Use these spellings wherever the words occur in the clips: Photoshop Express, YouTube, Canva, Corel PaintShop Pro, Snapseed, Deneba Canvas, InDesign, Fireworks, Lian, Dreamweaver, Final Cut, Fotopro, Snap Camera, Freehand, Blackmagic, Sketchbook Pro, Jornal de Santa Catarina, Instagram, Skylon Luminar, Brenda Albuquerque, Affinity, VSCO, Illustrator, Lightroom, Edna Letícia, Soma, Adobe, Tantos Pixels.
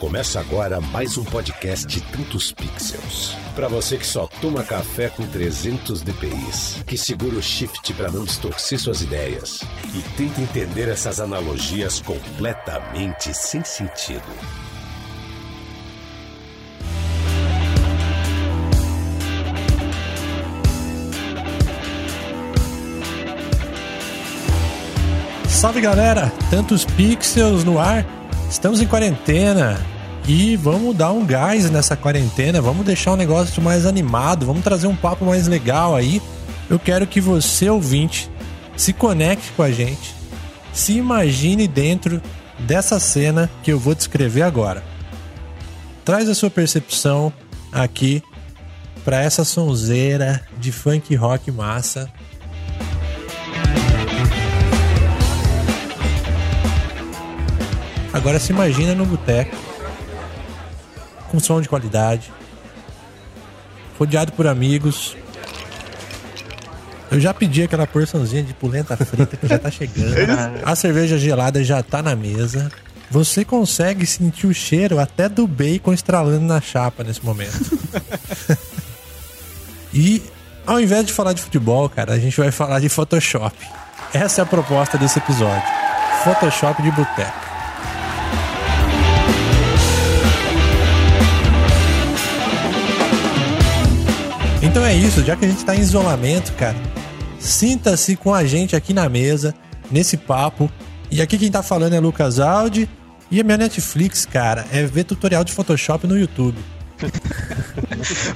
Começa agora mais um podcast Tantos Pixels. Para você que só toma café com 300 dpi, que segura o shift para não distorcer suas ideias e tenta entender essas analogias completamente sem sentido. Salve galera, Tantos Pixels no ar. Estamos em quarentena e vamos dar um gás nessa quarentena, vamos deixar o negócio mais animado, vamos trazer um papo mais legal aí. Eu quero que você, ouvinte, se conecte com a gente, se imagine dentro dessa cena que eu vou descrever agora. Traz a sua percepção aqui para essa sonzeira de funk rock massa. Agora se imagina no boteco, com som de qualidade, rodeado por amigos. Eu já pedi aquela porçãozinha de polenta frita que já tá chegando. A cerveja gelada já tá na mesa. Você consegue sentir o cheiro até do bacon estralando na chapa nesse momento. E ao invés de falar de futebol, cara, a gente vai falar de Photoshop. Essa é a proposta desse episódio. Photoshop de boteco. Então é isso, já que a gente tá em isolamento, cara, sinta-se com a gente aqui na mesa, nesse papo. E aqui quem tá falando é Lucas Aldi. E a minha Netflix, cara, é ver tutorial de Photoshop no YouTube.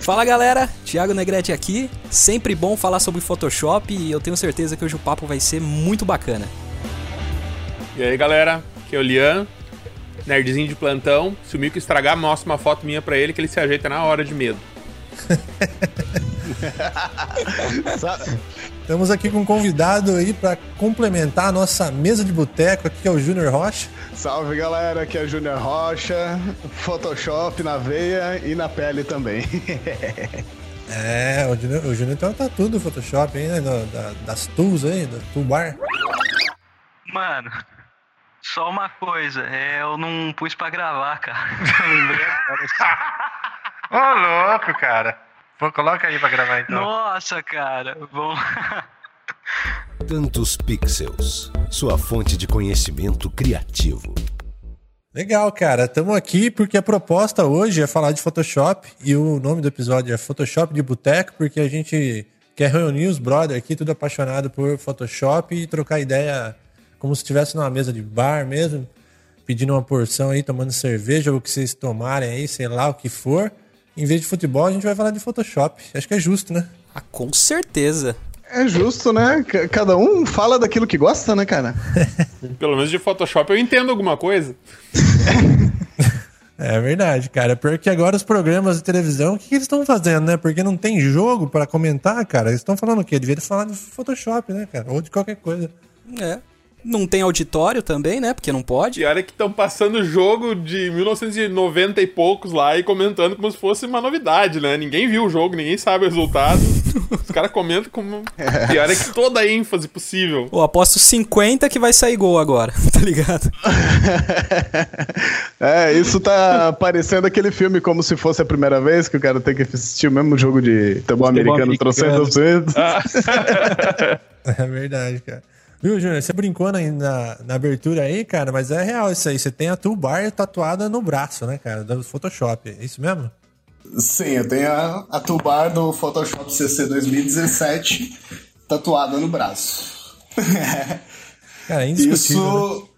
Fala galera, Thiago Negretti aqui. Sempre bom falar sobre Photoshop e eu tenho certeza que hoje o papo vai ser muito bacana. E aí galera, aqui é o Lian, nerdzinho de plantão. Se o mico estragar, mostra uma foto minha pra ele que ele se ajeita na hora de medo. Estamos aqui com um convidado aí para complementar a nossa mesa de boteco. Aqui é o Júnior Rocha. Salve galera, aqui é o Júnior Rocha. Photoshop na veia e na pele também. É, o Júnior então tá tudo no Photoshop aí, né? Das tools aí, do toolbar. Mano, só uma coisa, eu não pus pra gravar, cara. Lembrei agora. Ô, louco, cara. Pô, coloca aí pra gravar, então. Nossa, cara. Bom. Tantos Pixels. Sua fonte de conhecimento criativo. Legal, cara. Estamos aqui porque a proposta hoje é falar de Photoshop. E o nome do episódio é Photoshop de Boteco, porque a gente quer reunir os brothers aqui, tudo apaixonado por Photoshop, e trocar ideia como se estivesse numa mesa de bar mesmo, pedindo uma porção aí, tomando cerveja, ou o que vocês tomarem aí, sei lá o que for. Em vez de futebol, a gente vai falar de Photoshop. Acho que é justo, né? Ah, com certeza. É justo, né? Cada um fala daquilo que gosta, né, cara? Pelo menos de Photoshop eu entendo alguma coisa. É verdade, cara. Porque agora os programas de televisão, o que eles estão fazendo, né? Porque não tem jogo pra comentar, cara. Eles estão falando o quê? Devia falar de Photoshop, né, cara? Ou de qualquer coisa. É. Não tem auditório também, né? Porque não pode. E olha que estão passando jogo de 1990 e poucos lá e comentando como se fosse uma novidade, né? Ninguém viu o jogo, ninguém sabe o resultado. Os caras comentam como... E olha que toda a ênfase possível. Pô, aposto 50 que vai sair gol agora, tá ligado? Isso tá parecendo aquele filme Como Se Fosse a Primeira Vez, que o cara tem que assistir o mesmo jogo de futebol americano trocentas vezes. É verdade, cara. Viu, Júnior? Você brincou na abertura aí, cara, mas é real isso aí. Você tem a toolbar tatuada no braço, né, cara, do Photoshop. É isso mesmo? Sim, eu tenho a toolbar do Photoshop CC 2017 tatuada no braço. Cara, é indiscutível,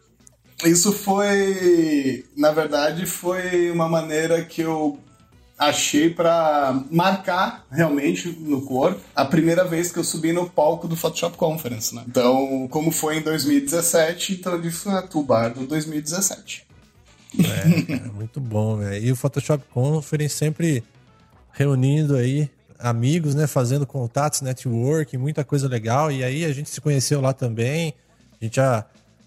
né? Isso foi... Na verdade, foi uma maneira que eu achei pra marcar realmente no corpo a primeira vez que eu subi no palco do Photoshop Conference, né? Então, como foi em 2017, então eu disse a toolbar do 2017. É muito bom, velho. E o Photoshop Conference sempre reunindo aí amigos, né? Fazendo contatos, networking, muita coisa legal. E aí a gente se conheceu lá também. A gente já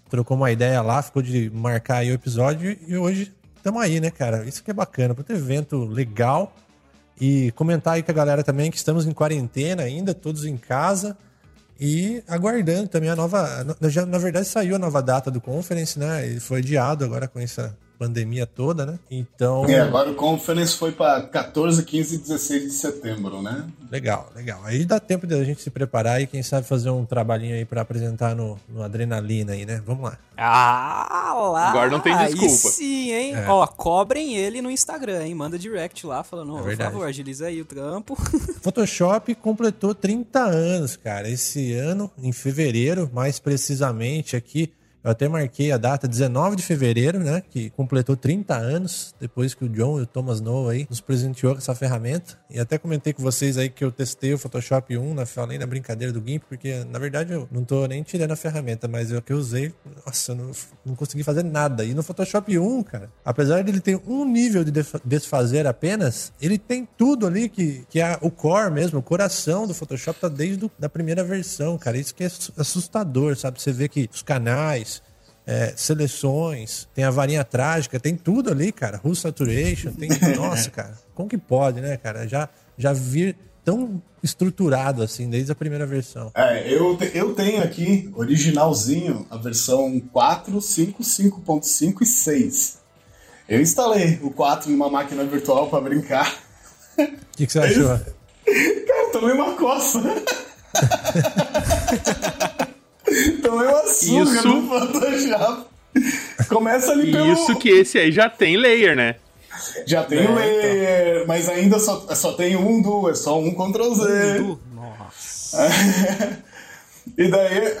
trocou uma ideia lá, ficou de marcar aí o episódio e hoje... Tamo aí, né, cara? Isso que é bacana, pra ter evento legal. E comentar aí com a galera também que estamos em quarentena ainda, todos em casa. E aguardando também a nova... Já, na verdade, saiu a nova data do conference, né? E foi adiado agora com essa pandemia toda, né? Então... É, agora o Conference foi para 14, 15 e 16 de setembro, né? Legal, legal. Aí dá tempo de a gente se preparar e quem sabe fazer um trabalhinho aí para apresentar no Adrenalina aí, né? Vamos lá. Ah, lá! Agora não tem desculpa. Aí sim, hein? É. Ó, cobrem ele no Instagram, hein? Manda direct lá falando, por favor, agiliza aí o trampo. Photoshop completou 30 anos, cara. Esse ano, em fevereiro, mais precisamente aqui, eu até marquei a data, 19 de fevereiro, né? Que completou 30 anos, depois que o John e o Thomas Knoll aí nos presenteou com essa ferramenta. E até comentei com vocês aí que eu testei o Photoshop 1, falei na brincadeira do GIMP, porque, na verdade, eu não tô nem tirando a ferramenta, mas eu que usei, nossa, eu não consegui fazer nada. E no Photoshop 1, cara, apesar de ele ter um nível de desfazer apenas, ele tem tudo ali que é o core mesmo, o coração do Photoshop tá desde a primeira versão, cara. Isso que é assustador, sabe? Você vê que os canais, seleções, tem a varinha trágica, tem tudo ali, cara. Hull Saturation, tem... Nossa, cara, como que pode, né, cara? Já vir tão estruturado assim, desde a primeira versão. É, eu tenho aqui, originalzinho, a versão 4, 5, 5.5 e 6. Eu instalei o 4 numa máquina virtual pra brincar. O que você achou? Cara, tomei uma coça. Então eu assumo no Photoshop. Começa ali pelo... Isso que esse aí já tem layer, né? Já tem layer, então. Mas ainda só tem um duo, é só um Ctrl Z. Nossa. E daí,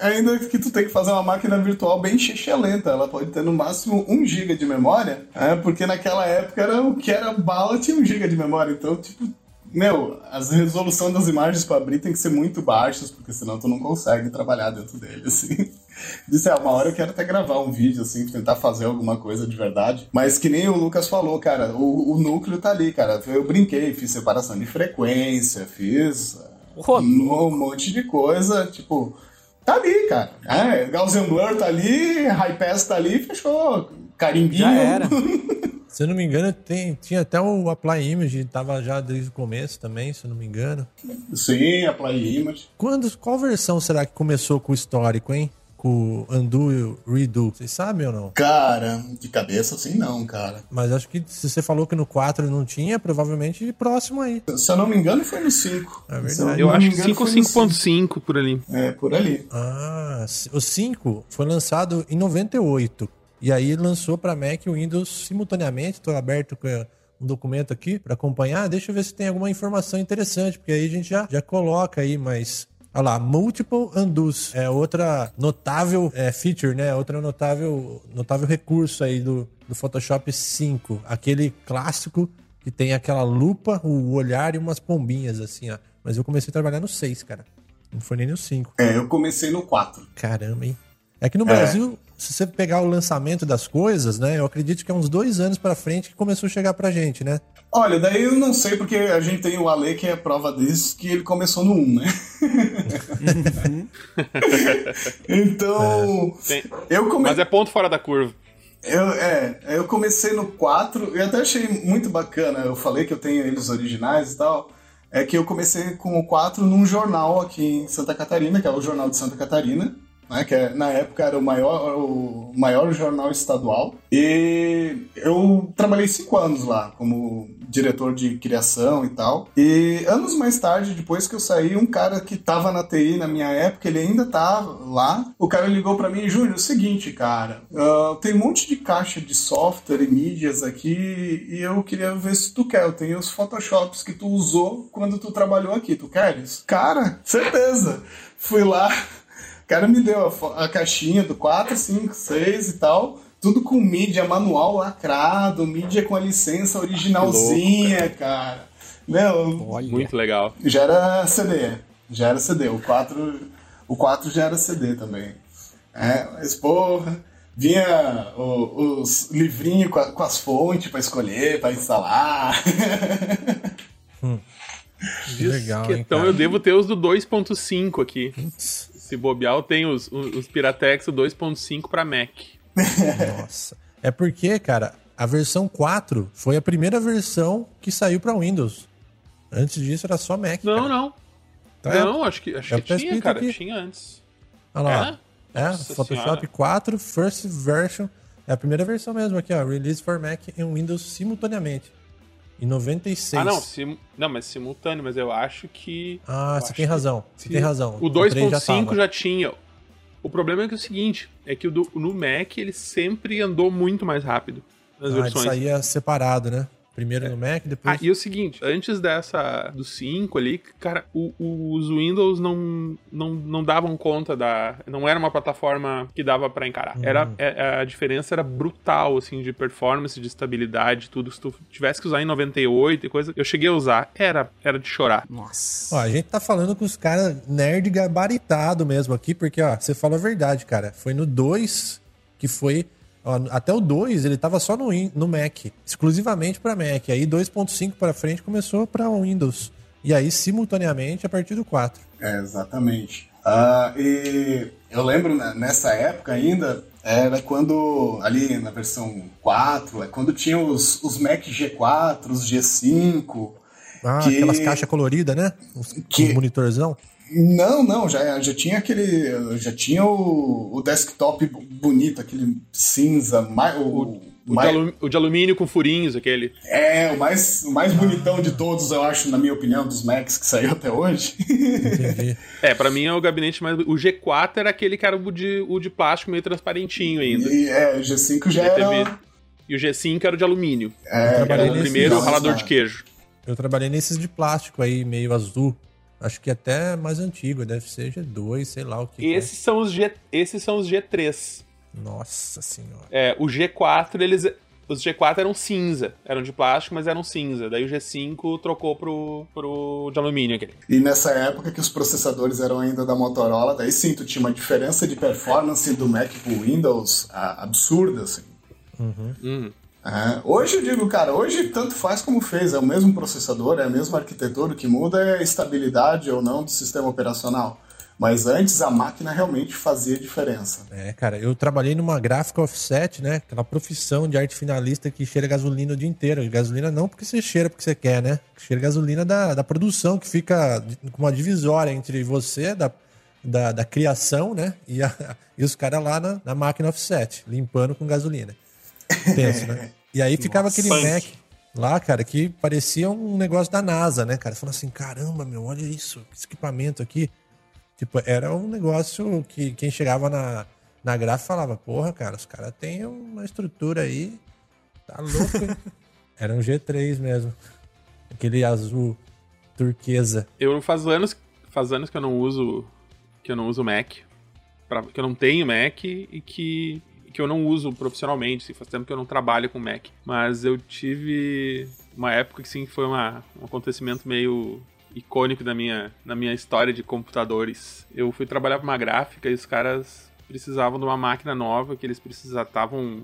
ainda que tu tem que fazer uma máquina virtual bem xixelenta, ela pode ter no máximo 1 GB de memória, porque naquela época era o que era bala, tinha 1 GB de memória, então tipo... Meu, as resoluções das imagens para abrir tem que ser muito baixas, porque senão tu não consegue trabalhar dentro dele, assim. Disse, uma hora eu quero até gravar um vídeo, assim, tentar fazer alguma coisa de verdade. Mas que nem o Lucas falou, cara, o núcleo tá ali, cara. Eu brinquei, fiz separação de frequência, fiz um monte de coisa, tipo... Tá ali, cara. Gaussian Blur tá ali, High Pass tá ali, fechou. Carimbinho. Já era. Se eu não me engano, tinha até o Apply Image, tava já desde o começo também, se eu não me engano. Sim, Apply Image. Qual versão será que começou com o histórico, hein? Com o Undo e o Redo. Vocês sabem ou não? Cara, de cabeça assim não, cara. Mas acho que se você falou que no 4 não tinha, provavelmente de próximo aí. Se eu não me engano, foi no 5. É verdade. Eu acho que 5 ou 5.5 por ali. É, por ali. Ah, o 5 foi lançado em 98. E aí lançou para Mac e Windows simultaneamente. Estou aberto com um documento aqui para acompanhar. Deixa eu ver se tem alguma informação interessante, porque aí a gente já coloca aí, mas... Olha lá, Multiple Undos. É outra notável feature, né? Outra notável recurso aí do Photoshop 5. Aquele clássico que tem aquela lupa, o olhar e umas pombinhas, assim, ó. Mas eu comecei a trabalhar no 6, cara. Não foi nem no 5. É, eu comecei no 4. Caramba, hein? É que no Brasil... Se você pegar o lançamento das coisas, né? Eu acredito que é uns 2 anos pra frente que começou a chegar pra gente, né? Olha, daí eu não sei, porque a gente tem o Ale, que é a prova disso, que ele começou no 1, né? Então... Eu comecei... Mas é ponto fora da curva. Eu comecei no 4, eu até achei muito bacana, eu falei que eu tenho eles originais e tal... É que eu comecei com o 4 num jornal aqui em Santa Catarina, que é o Jornal de Santa Catarina, né, que na época era o maior jornal estadual, e eu trabalhei 5 anos lá como diretor de criação e tal, e anos mais tarde, depois que eu saí, um cara que tava na TI na minha época, ele ainda tava lá, o cara ligou pra mim: Júnior, é o seguinte, cara, tem um monte de caixa de software e mídias aqui, e eu queria ver se tu quer, eu tenho os Photoshops que tu usou quando tu trabalhou aqui, tu queres? Cara, certeza! Fui lá, o cara me deu a caixinha do 4, 5, 6 e tal, tudo com mídia manual lacrado, mídia com a licença originalzinha, louco, cara. Meu, olha, muito legal. Já era CD, o 4 já era CD também. Mas porra, vinha os livrinhos com as fontes pra escolher, pra instalar. Que legal, hein, então cara? Eu devo ter os do 2.5 aqui. Se bobear, eu tenho os Piratex 2.5 pra Mac. Nossa. É porque, cara, a versão 4 foi a primeira versão que saiu pra Windows. Antes disso era só Mac. Não, cara. Não. Então, acho que tinha, cara. Aqui. Tinha antes. Olha lá. Photoshop 4, First Version É a primeira versão mesmo aqui, ó. Release for Mac e Windows simultaneamente. Em 96. Ah, não. Não, mas simultâneo, mas eu acho que... Ah, você tem razão. Você tem razão. O 2.5 já tinha. O problema é que é o seguinte, é que no Mac ele sempre andou muito mais rápido nas versões. Ele saía separado, né? Primeiro no Mac, depois... Ah, e o seguinte, antes dessa, do 5 ali, cara, os Windows não davam conta da... Não era uma plataforma que dava pra encarar. A diferença era brutal, assim, de performance, de estabilidade, tudo. Se tu tivesse que usar em 98 e coisa... Eu cheguei a usar, era de chorar. Nossa. Ó, a gente tá falando com os caras nerd gabaritado mesmo aqui, porque, ó, você fala a verdade, cara. Foi no 2 que foi... Até o 2, ele tava só no Mac, exclusivamente para Mac. Aí 2.5 para frente começou para o Windows. E aí, simultaneamente, a partir do 4. É, exatamente. E eu lembro, nessa época ainda, era quando, ali na versão 4, é quando tinha os Mac G4, os G5. Ah, que... aquelas caixas coloridas, né? Os monitorzão. Não, já tinha aquele... Já tinha o desktop bonito, aquele cinza, o de alumínio com furinhos, aquele. É, o mais bonitão de todos, eu acho, na minha opinião, dos Macs que saiu até hoje. Entendi. Pra mim é o gabinete mais... O G4 era aquele que era o de plástico meio transparentinho ainda. O G5 já era... E o G5 era o de alumínio. Era o primeiro ralador de queijo. Eu trabalhei nesses de plástico aí, meio azul. Acho que até mais antigo, deve ser G2, sei lá o que. Esses são os G3. Nossa senhora. O G4, os G4 eram cinza. Eram de plástico, mas eram cinza. Daí o G5 trocou pro de alumínio aquele. E nessa época que os processadores eram ainda da Motorola, daí sim, tu tinha uma diferença de performance do Mac pro Windows absurda, assim. Uhum. Hoje eu digo, cara, hoje tanto faz como fez, é o mesmo processador, é a mesma arquitetura, o que muda é a estabilidade ou não do sistema operacional, mas antes a máquina realmente fazia diferença. Cara, eu trabalhei numa gráfica offset, né, aquela profissão de arte finalista que cheira gasolina o dia inteiro, gasolina não porque você cheira porque você quer, né, cheira gasolina da produção que fica com uma divisória entre você, da criação, né, e os caras lá na máquina offset, limpando com gasolina. Tenso, né? E aí ficava aquele Mac lá, cara, que parecia um negócio da NASA, né, cara? Falando assim, caramba, meu, olha isso, esse equipamento aqui. Tipo, era um negócio que quem chegava na gráfica falava, porra, cara, os caras têm uma estrutura aí, tá louco, hein? Era um G3 mesmo. Aquele azul turquesa. Eu faz anos que eu não uso Mac, que eu não tenho Mac e que eu não uso profissionalmente, assim, faz tempo que eu não trabalho com Mac. Mas eu tive uma época que sim, foi um acontecimento meio icônico na minha história de computadores. Eu fui trabalhar para uma gráfica e os caras precisavam de uma máquina nova, que eles precisavam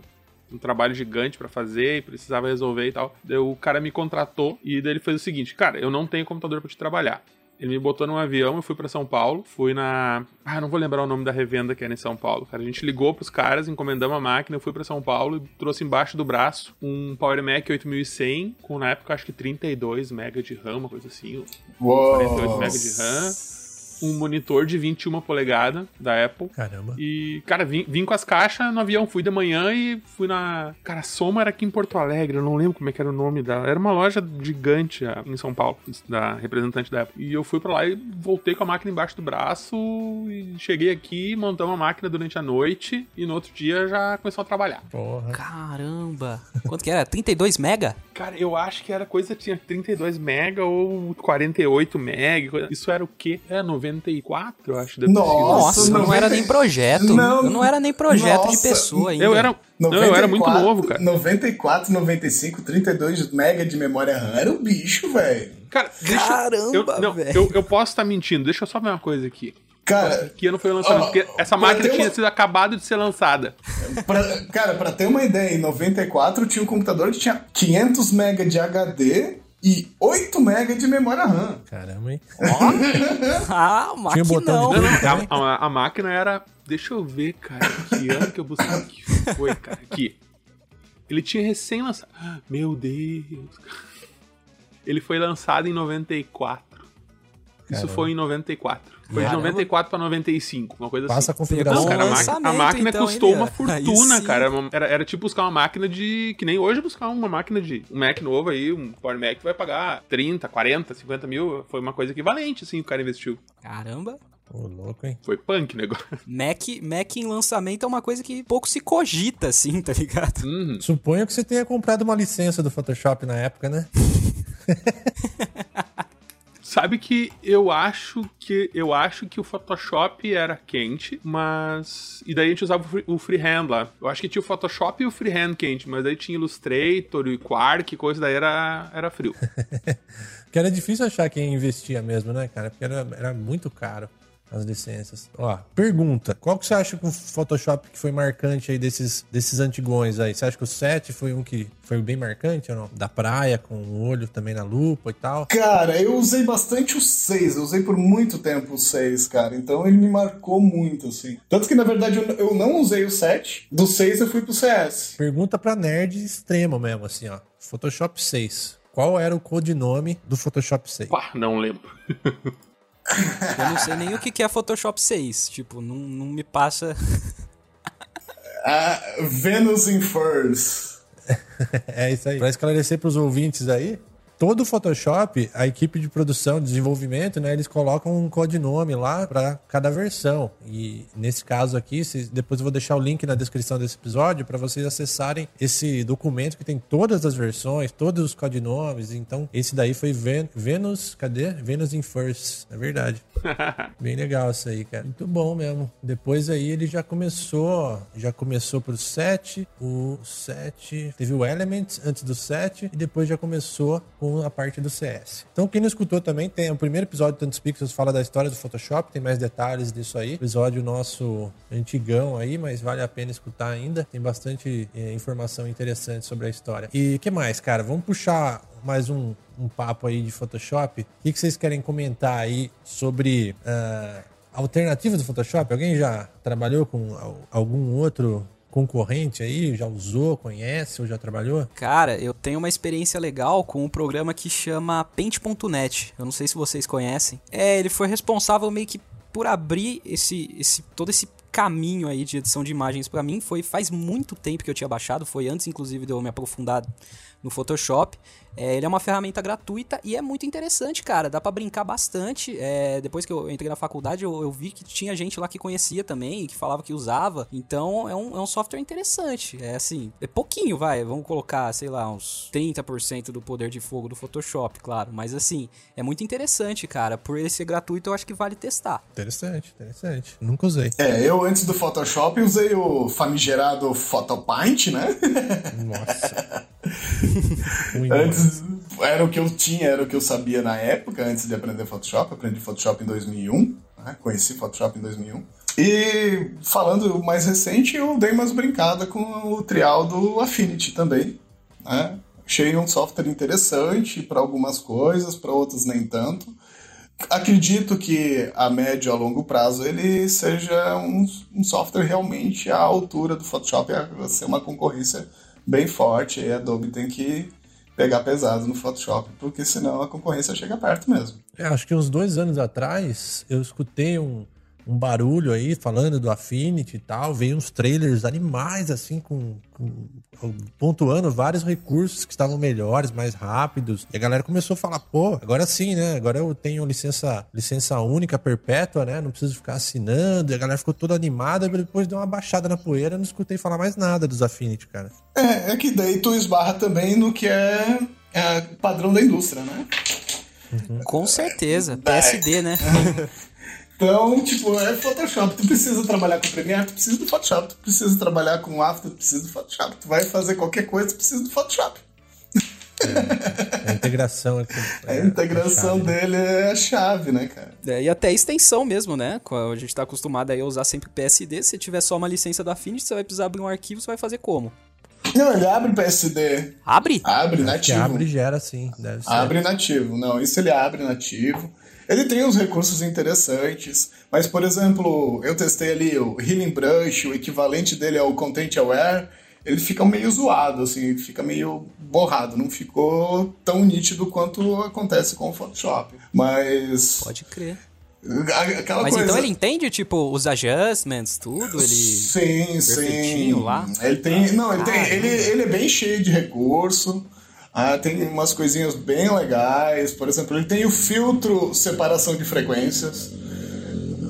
um trabalho gigante para fazer e precisava resolver e tal. Daí o cara me contratou e daí ele fez o seguinte, cara, eu não tenho computador para te trabalhar. Ele me botou num avião, eu fui pra São Paulo, fui na... não vou lembrar o nome da revenda que era em São Paulo, cara. A gente ligou pros caras, encomendamos a máquina, eu fui pra São Paulo e trouxe embaixo do braço um Power Mac 8100 com, na época, acho que 32 MB de RAM, uma coisa assim. Uou. 48 MB de RAM, um monitor de 21 polegadas da Apple. Caramba. E, cara, vim com as caixas no avião, fui de manhã e fui na... Cara, a Soma era aqui em Porto Alegre, eu não lembro como é que era o nome dela. Era uma loja gigante em São Paulo, da representante da Apple. E eu fui pra lá e voltei com a máquina embaixo do braço e cheguei aqui, montamos a máquina durante a noite e no outro dia já começou a trabalhar. Porra. Caramba. Quanto que era? 32 mega? Cara, eu acho que era coisa, tinha 32 mega ou 48 mega. Isso era o quê? 94, eu acho. Nossa, não era nem projeto. Não era nem projeto de pessoa ainda. Eu era muito novo, cara. 94, 95, 32 mega de memória RAM. Era um bicho, velho. Cara, caramba, velho. Eu posso estar mentindo. Deixa eu só ver uma coisa aqui. Cara, que ano foi lançado? Porque essa máquina tinha sido acabado de ser lançada. Pra ter uma ideia, em 94 tinha um computador que tinha 500 mega de HD... E 8 MB de memória RAM. Caramba, hein? Tinha um botão de brincar. A máquina era... Deixa eu ver, cara. Que ano que eu busquei? Que foi, cara? Aqui. Ele tinha recém-lançado. Meu Deus. Ele foi lançado em 94. Isso foi em 94. Foi de 94 pra 95, uma coisa assim. Configuração. Não, cara, a máquina então, custou uma fortuna, cara. Era tipo buscar uma máquina de... Que nem hoje buscar uma máquina de... Um Mac novo aí, um Power Mac, vai pagar 30, 40, 50 mil. Foi uma coisa equivalente, assim, o cara investiu. Caramba. Pô, louco, hein? Foi punk o negócio. Mac em lançamento é uma coisa que pouco se cogita, assim, tá ligado? Uhum. Suponho que você tenha comprado uma licença do Photoshop na época, né? Sabe que eu acho que o Photoshop era quente, mas... E daí a gente usava o Freehand lá. Eu acho que tinha o Photoshop e o Freehand quente, mas daí tinha Illustrator e Quark, coisa daí era frio. Porque era difícil achar quem investia mesmo, né, cara? Porque era muito caro as licenças. Ó, pergunta. Qual que você acha que o Photoshop que foi marcante aí desses antigões aí? Você acha que o 7 foi um que foi bem marcante ou não? Da praia, com o olho também na lupa e tal? Cara, eu usei bastante o 6. Eu usei por muito tempo o 6, cara. Então ele me marcou muito, assim. Tanto que, na verdade, eu não usei o 7. Do 6 eu fui pro CS. Pergunta pra nerd extremo mesmo, assim, ó. Photoshop 6. Qual era o codinome do Photoshop 6? Pá, não lembro. Eu não sei nem o que é Photoshop 6. Tipo, não me passa... Venus in Furs. É isso aí. Para esclarecer para os ouvintes aí, todo o Photoshop, a equipe de produção, desenvolvimento, né, eles colocam um codinome lá para cada versão. E nesse caso aqui, depois eu vou deixar o link na descrição desse episódio para vocês acessarem esse documento que tem todas as versões, todos os codinomes. Então, esse daí foi Venus, cadê? Venus in Furs, é verdade. Bem legal isso aí, cara. Muito bom mesmo. Depois aí ele já começou pro 7, o 7, teve o Elements antes do 7 e depois já começou a parte do CS. Então, quem não escutou também, tem o primeiro episódio do Tantos Pixels, fala da história do Photoshop, tem mais detalhes disso aí. Episódio nosso antigão aí, mas vale a pena escutar ainda. Tem bastante informação interessante sobre a história. E o que mais, cara? Vamos puxar mais um papo aí de Photoshop. O que vocês querem comentar aí sobre alternativa do Photoshop? Alguém já trabalhou com algum outro concorrente aí? Já usou, conhece ou já trabalhou? Cara, eu tenho uma experiência legal com um programa que chama Paint.net. Eu não sei se vocês conhecem. Ele foi responsável meio que por abrir todo esse caminho aí de edição de imagens pra mim. Faz muito tempo que eu tinha baixado, foi antes inclusive de eu me aprofundar no Photoshop. Ele é uma ferramenta gratuita e é muito interessante, cara. Dá pra brincar bastante. Depois que eu entrei na faculdade, eu vi que tinha gente lá que conhecia também, que falava que usava. Então, é um software interessante. É assim, é pouquinho, vai. Vamos colocar, sei lá, uns 30% do poder de fogo do Photoshop, claro. Mas assim, é muito interessante, cara. Por ele ser gratuito, eu acho que vale testar. Interessante. Nunca usei. Eu antes do Photoshop usei o famigerado Photopaint, né? Nossa. Antes era o que eu tinha, era o que eu sabia na época, antes de aprender Photoshop. Eu aprendi Photoshop em 2001, né? Conheci Photoshop em 2001. E falando mais recente, eu dei umas brincadas com o trial do Affinity também, né? Achei um software interessante para algumas coisas, para outras nem tanto. Acredito que a médio a longo prazo ele seja um software realmente à altura do Photoshop, vai ser uma concorrência bem forte, e a Adobe tem que pegar pesado no Photoshop, porque senão a concorrência chega perto mesmo. Acho que uns 2 anos atrás, eu escutei um barulho aí, falando do Affinity e tal, veio uns trailers animais, assim, pontuando vários recursos que estavam melhores, mais rápidos, e a galera começou a falar, pô, agora sim, né, agora eu tenho licença única, perpétua, né, não preciso ficar assinando, e a galera ficou toda animada, mas depois deu uma baixada na poeira, eu não escutei falar mais nada dos Affinity, cara. É que daí tu esbarra também no que é padrão da indústria, né? Uhum. Com certeza, PSD, né? Então, tipo, é Photoshop, tu precisa trabalhar com Premiere, tu precisa do Photoshop, tu precisa trabalhar com After, tu precisa do Photoshop, tu vai fazer qualquer coisa, tu precisa do Photoshop. A integração aqui, a integração dele é a chave, né, cara? E até a extensão mesmo, né? A gente tá acostumado aí a usar sempre PSD, se tiver só uma licença do Affinity, você vai precisar abrir um arquivo, você vai fazer como? Não, ele abre PSD. Abre? Abre nativo. Abre e gera, sim. Deve ser. Abre nativo, não, isso ele abre nativo. Ele tem uns recursos interessantes, mas, por exemplo, eu testei ali o Healing Brush, o equivalente dele é o Content Aware, ele fica meio zoado, assim, ele fica meio borrado, não ficou tão nítido quanto acontece com o Photoshop, mas... Pode crer. Aquela mas coisa. Então ele entende, tipo, os adjustments, tudo? Ele sim. Lá. Ele tem... Não, ele, tem, ele é bem cheio de recurso. Ah, tem umas coisinhas bem legais. Por exemplo, ele tem o filtro separação de frequências.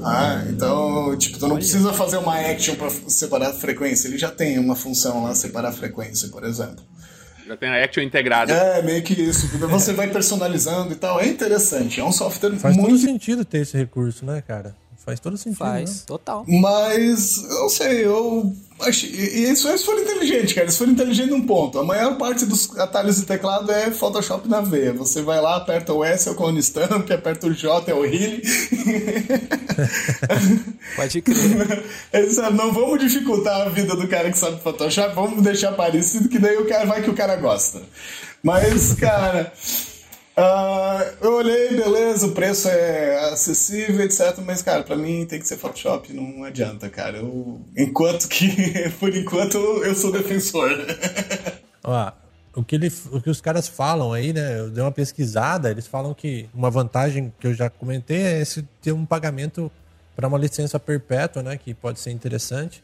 Ah, então, tipo, tu não precisa fazer uma action para separar a frequência. Ele já tem uma função lá, separar a frequência, por exemplo. Já tem a action integrada. É, meio que isso. Você vai personalizando e tal. É interessante. É um software faz muito... Faz todo sentido ter esse recurso, né, cara? Faz todo sentido, né? Total. Mas, não sei, eu... E isso eles foram inteligentes, cara. Eles foram inteligentes num ponto. A maior parte dos atalhos de teclado é Photoshop na veia. Você vai lá, aperta o S, é o clone stamp, aperta o J, é o healing. Pode crer. Eles disseram, não vamos dificultar a vida do cara que sabe Photoshop, vamos deixar parecido, que daí o cara vai que o cara gosta. Mas, cara... eu olhei, beleza, o preço é acessível, etc, mas, cara, pra mim tem que ser Photoshop, não adianta, cara. Por enquanto, eu sou defensor. Ó, o que os caras falam aí, né, eu dei uma pesquisada, eles falam que uma vantagem que eu já comentei é esse ter um pagamento pra uma licença perpétua, né, que pode ser interessante.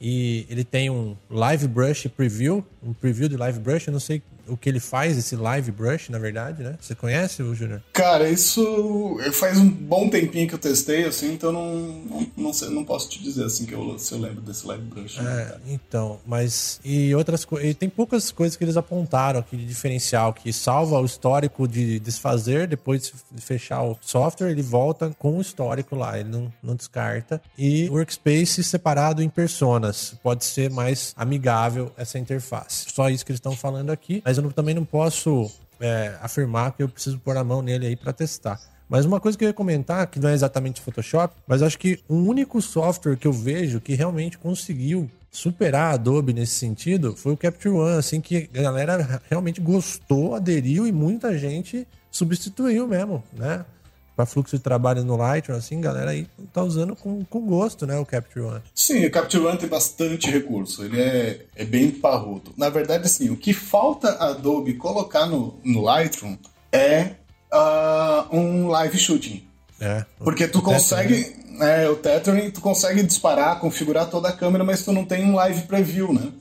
E ele tem um Live Brush Preview, um preview de Live Brush. Eu não sei o que ele faz, esse Live Brush, na verdade, né? Você conhece, Júnior? Cara, isso faz um bom tempinho que eu testei, assim, então não sei, não posso te dizer, assim, se eu lembro desse Live Brush. Então, mas... E outras coisas... Tem poucas coisas que eles apontaram aqui de diferencial, que salva o histórico de desfazer, depois de fechar o software, ele volta com o histórico lá, ele não descarta. E workspace separado em persona. Pode ser mais amigável essa interface. Só isso que eles estão falando aqui. Mas eu também não posso afirmar que eu preciso pôr a mão nele aí para testar. Mas uma coisa que eu ia comentar, que não é exatamente Photoshop, mas acho que o único software que eu vejo que realmente conseguiu superar a Adobe nesse sentido foi o Capture One, assim, que a galera realmente gostou, aderiu e muita gente substituiu mesmo, né? Para fluxo de trabalho no Lightroom, assim, galera aí tá usando com gosto, né, o Capture One. Sim, o Capture One tem bastante recurso, ele é bem parrudo. Na verdade, assim, o que falta a Adobe colocar no Lightroom é um live shooting. Porque tu consegue... o tethering, tu consegue disparar, configurar toda a câmera, mas tu não tem um live preview, né?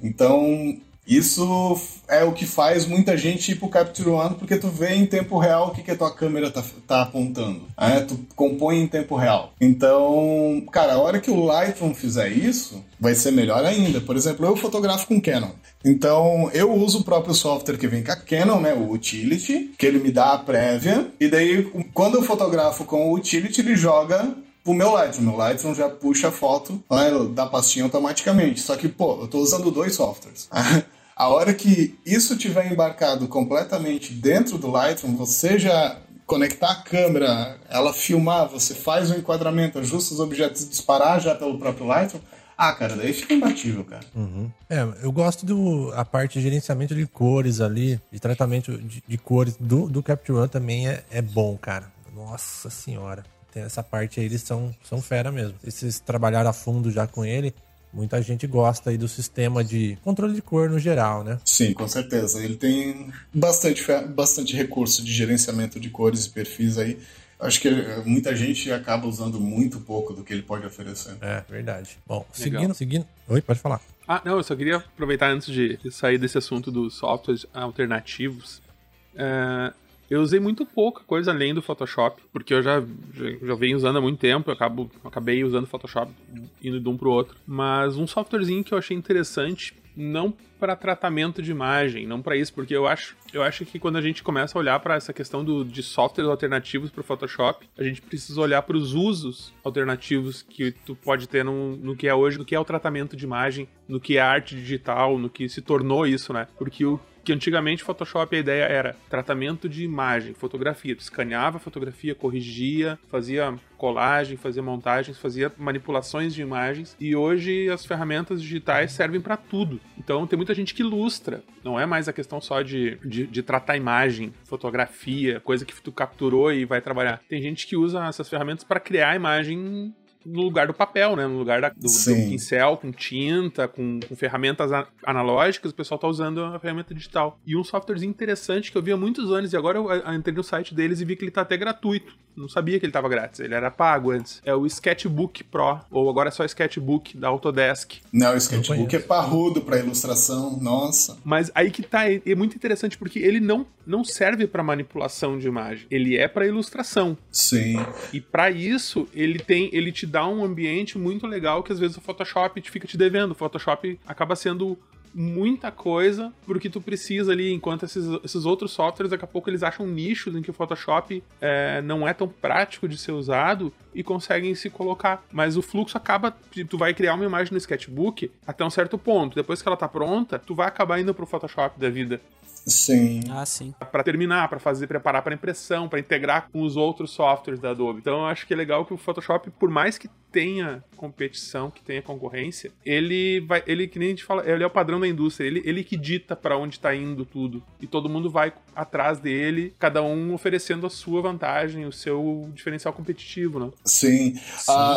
Então... Isso é o que faz muita gente ir pro Capture One, porque tu vê em tempo real o que a tua câmera tá apontando. Tu compõe em tempo real. Então, cara, a hora que o Lightroom fizer isso, vai ser melhor ainda. Por exemplo, eu fotografo com Canon. Então, eu uso o próprio software que vem com a Canon, né, o Utility, que ele me dá a prévia. E daí, quando eu fotografo com o Utility, ele joga... o meu Lightroom. Meu Lightroom já puxa a foto da pastinha automaticamente. Só que, pô, eu tô usando dois softwares. A hora que isso tiver embarcado completamente dentro do Lightroom, você já conectar a câmera, ela filmar, você faz o enquadramento, ajusta os objetos, disparar já pelo próprio Lightroom. Ah, cara, daí fica imbatível, cara. Uhum. Eu gosto a parte de gerenciamento de cores ali, de tratamento de cores do Capture One também é bom, cara. Nossa senhora. Essa parte aí, eles são fera mesmo. Vocês trabalharam a fundo já com ele. Muita gente gosta aí do sistema de controle de cor no geral, né? Sim, com certeza. Ele tem bastante recurso de gerenciamento de cores e perfis aí. Acho que muita gente acaba usando muito pouco do que ele pode oferecer. É, verdade. Bom, seguindo... Oi, pode falar. Ah, não, eu só queria aproveitar antes de sair desse assunto dos softwares alternativos. Eu usei muito pouca coisa além do Photoshop, porque eu já venho usando há muito tempo, eu acabei usando Photoshop, indo de um pro outro. Mas um softwarezinho que eu achei interessante, não para tratamento de imagem, não para isso, porque eu acho que quando a gente começa a olhar para essa questão de softwares alternativos para o Photoshop, a gente precisa olhar para os usos alternativos que tu pode ter no que é hoje, no que é o tratamento de imagem, no que é arte digital, no que se tornou isso, né? Porque que antigamente Photoshop a ideia era tratamento de imagem, fotografia. Tu escaneava a fotografia, corrigia, fazia colagem, fazia montagens, fazia manipulações de imagens. E hoje as ferramentas digitais servem para tudo. Então tem muita gente que ilustra. Não é mais a questão só de tratar imagem, fotografia, coisa que tu capturou e vai trabalhar. Tem gente que usa essas ferramentas para criar imagem no lugar do papel, né? No lugar do pincel, com tinta, com ferramentas analógicas, o pessoal tá usando a ferramenta digital. E um softwarezinho interessante que eu vi há muitos anos, e agora eu entrei no site deles e vi que ele tá até gratuito. Não sabia que ele tava grátis, ele era pago antes. É o Sketchbook Pro, ou agora é só Sketchbook da Autodesk. Não, o Sketchbook é parrudo pra ilustração, nossa. Mas aí que tá, é muito interessante, porque ele não serve pra manipulação de imagem, ele é pra ilustração. Sim. E pra isso, ele te dá um ambiente muito legal que às vezes o Photoshop fica te devendo. O Photoshop acaba sendo muita coisa pro que tu precisa ali, enquanto esses outros softwares, daqui a pouco eles acham um nicho em que o Photoshop não é tão prático de ser usado e conseguem se colocar. Mas o fluxo acaba, tu vai criar uma imagem no Sketchbook até um certo ponto. Depois que ela tá pronta, tu vai acabar indo pro Photoshop da vida. Sim. Ah, sim. Pra terminar, pra fazer, preparar pra impressão, pra integrar com os outros softwares da Adobe. Então eu acho que é legal que o Photoshop, por mais que tenha competição, que tenha concorrência, ele que nem a gente fala, ele é o padrão da indústria, ele que dita pra onde tá indo tudo. E todo mundo vai atrás dele, cada um oferecendo a sua vantagem, o seu diferencial competitivo, né? Sim.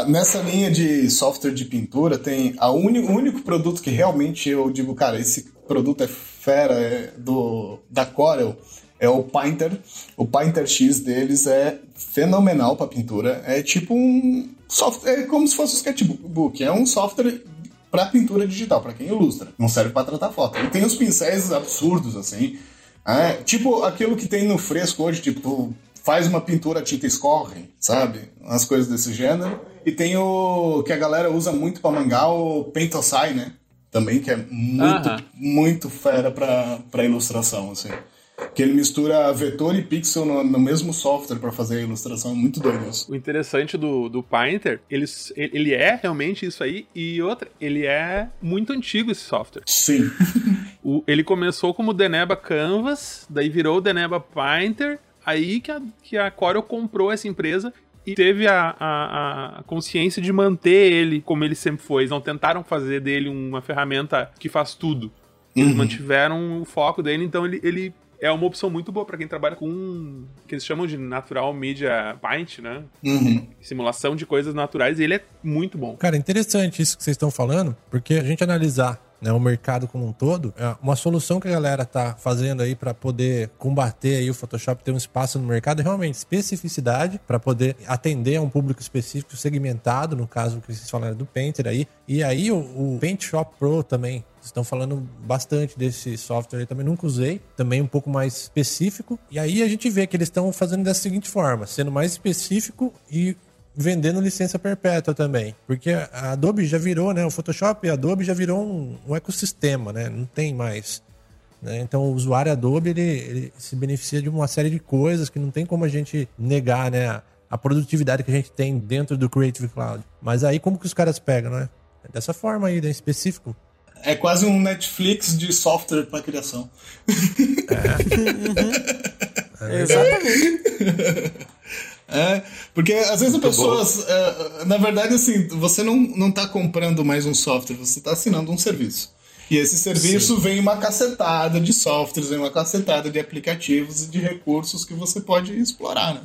Nessa linha de software de pintura, tem o único produto que realmente eu digo, cara, esse produto é fera, da Corel, é o Painter. O Painter X deles é fenomenal para pintura. É tipo um software, é como se fosse um sketchbook. É um software para pintura digital, para quem ilustra. Não serve para tratar foto. Ele tem uns pincéis absurdos, assim. É, tipo aquilo que tem no fresco hoje, tipo, faz uma pintura, a tinta escorre, sabe? Umas coisas desse gênero. E tem o que a galera usa muito para mangar, o Paintosai, né? Também, que é muito fera para ilustração, assim. Que ele mistura vetor e pixel no mesmo software para fazer a ilustração, é muito doido isso. O interessante do Painter, ele é realmente isso aí, e outra, ele é muito antigo esse software. Sim. Ele começou como Deneba Canvas, daí virou Deneba Painter, aí que a Corel comprou essa empresa e teve a consciência de manter ele como ele sempre foi. Eles não tentaram fazer dele uma ferramenta que faz tudo. Eles mantiveram o foco dele, então ele é uma opção muito boa para quem trabalha com o que eles chamam de Natural Media Paint, né? Simulação de coisas naturais, e ele é muito bom. Cara, interessante isso que vocês estão falando, porque a gente analisar, né, o mercado como um todo, uma solução que a galera tá fazendo aí para poder combater aí o Photoshop ter um espaço no mercado, é realmente especificidade para poder atender a um público específico segmentado, no caso que vocês falaram do Painter aí, e aí o PaintShop Pro também. Estão falando bastante desse software, eu também nunca usei, também um pouco mais específico, e aí a gente vê que eles estão fazendo da seguinte forma, sendo mais específico e vendendo licença perpétua também, porque a Adobe já virou, né, o Photoshop e a Adobe já virou um ecossistema, né, não tem mais, né? Então o usuário Adobe, ele se beneficia de uma série de coisas que não tem como a gente negar, né, a produtividade que a gente tem dentro do Creative Cloud, mas aí como que os caras pegam, né, dessa forma aí, né, específico. É quase um Netflix de software para criação. É, exatamente. É, porque às vezes as pessoas, na verdade, assim, você não está comprando mais um software, você está assinando um serviço. E esse serviço vem uma cacetada de softwares, vem uma cacetada de aplicativos e de recursos que você pode explorar, né?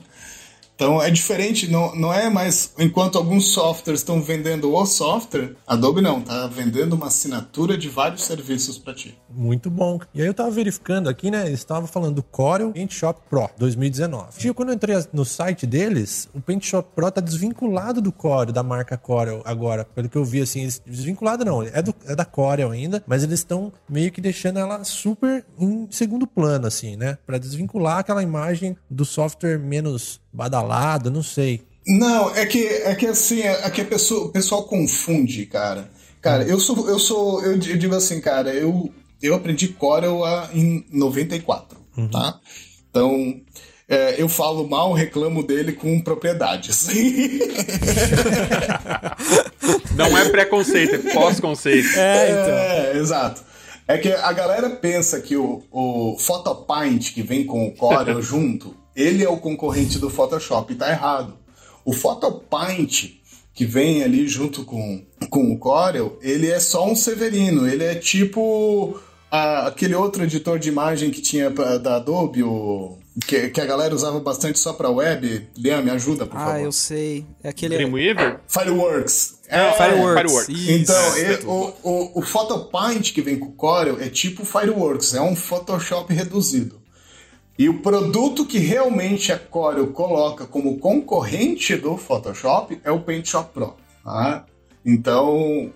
Então é diferente, não é mais, enquanto alguns softwares estão vendendo o software, Adobe não, tá vendendo uma assinatura de vários serviços para ti. Muito bom. E aí eu tava verificando aqui, né, eles estavam falando do Corel PaintShop Pro 2019. Tio, quando eu entrei no site deles, o PaintShop Pro tá desvinculado do Corel, da marca Corel agora, pelo que eu vi, assim, desvinculado não, é da Corel ainda, mas eles estão meio que deixando ela super em segundo plano, assim, né, para desvincular aquela imagem do software menos badalado, não sei. Não, é que assim, é que o pessoal confunde, cara. Cara, eu digo assim, cara, eu aprendi Corel em 94, tá? Então, eu falo mal, reclamo dele com propriedade, assim. Não é preconceito, é pós-conceito. É, então. É, exato. É que a galera pensa que o Photopaint, que vem com o Corel junto, ele é o concorrente do Photoshop, e tá errado. O Photopaint, que vem ali junto com o Corel, ele é só um severino, ele é tipo aquele outro editor de imagem que tinha da Adobe, que a galera usava bastante só pra web. Lian, me ajuda, por favor. Ah, eu sei. É aquele... Dreamweaver? Fireworks. Fireworks. Isso. Então, o Photopaint que vem com o Corel é tipo Fireworks, é um Photoshop reduzido. E o produto que realmente a Corel coloca como concorrente do Photoshop é o PaintShop Pro. Tá? Então,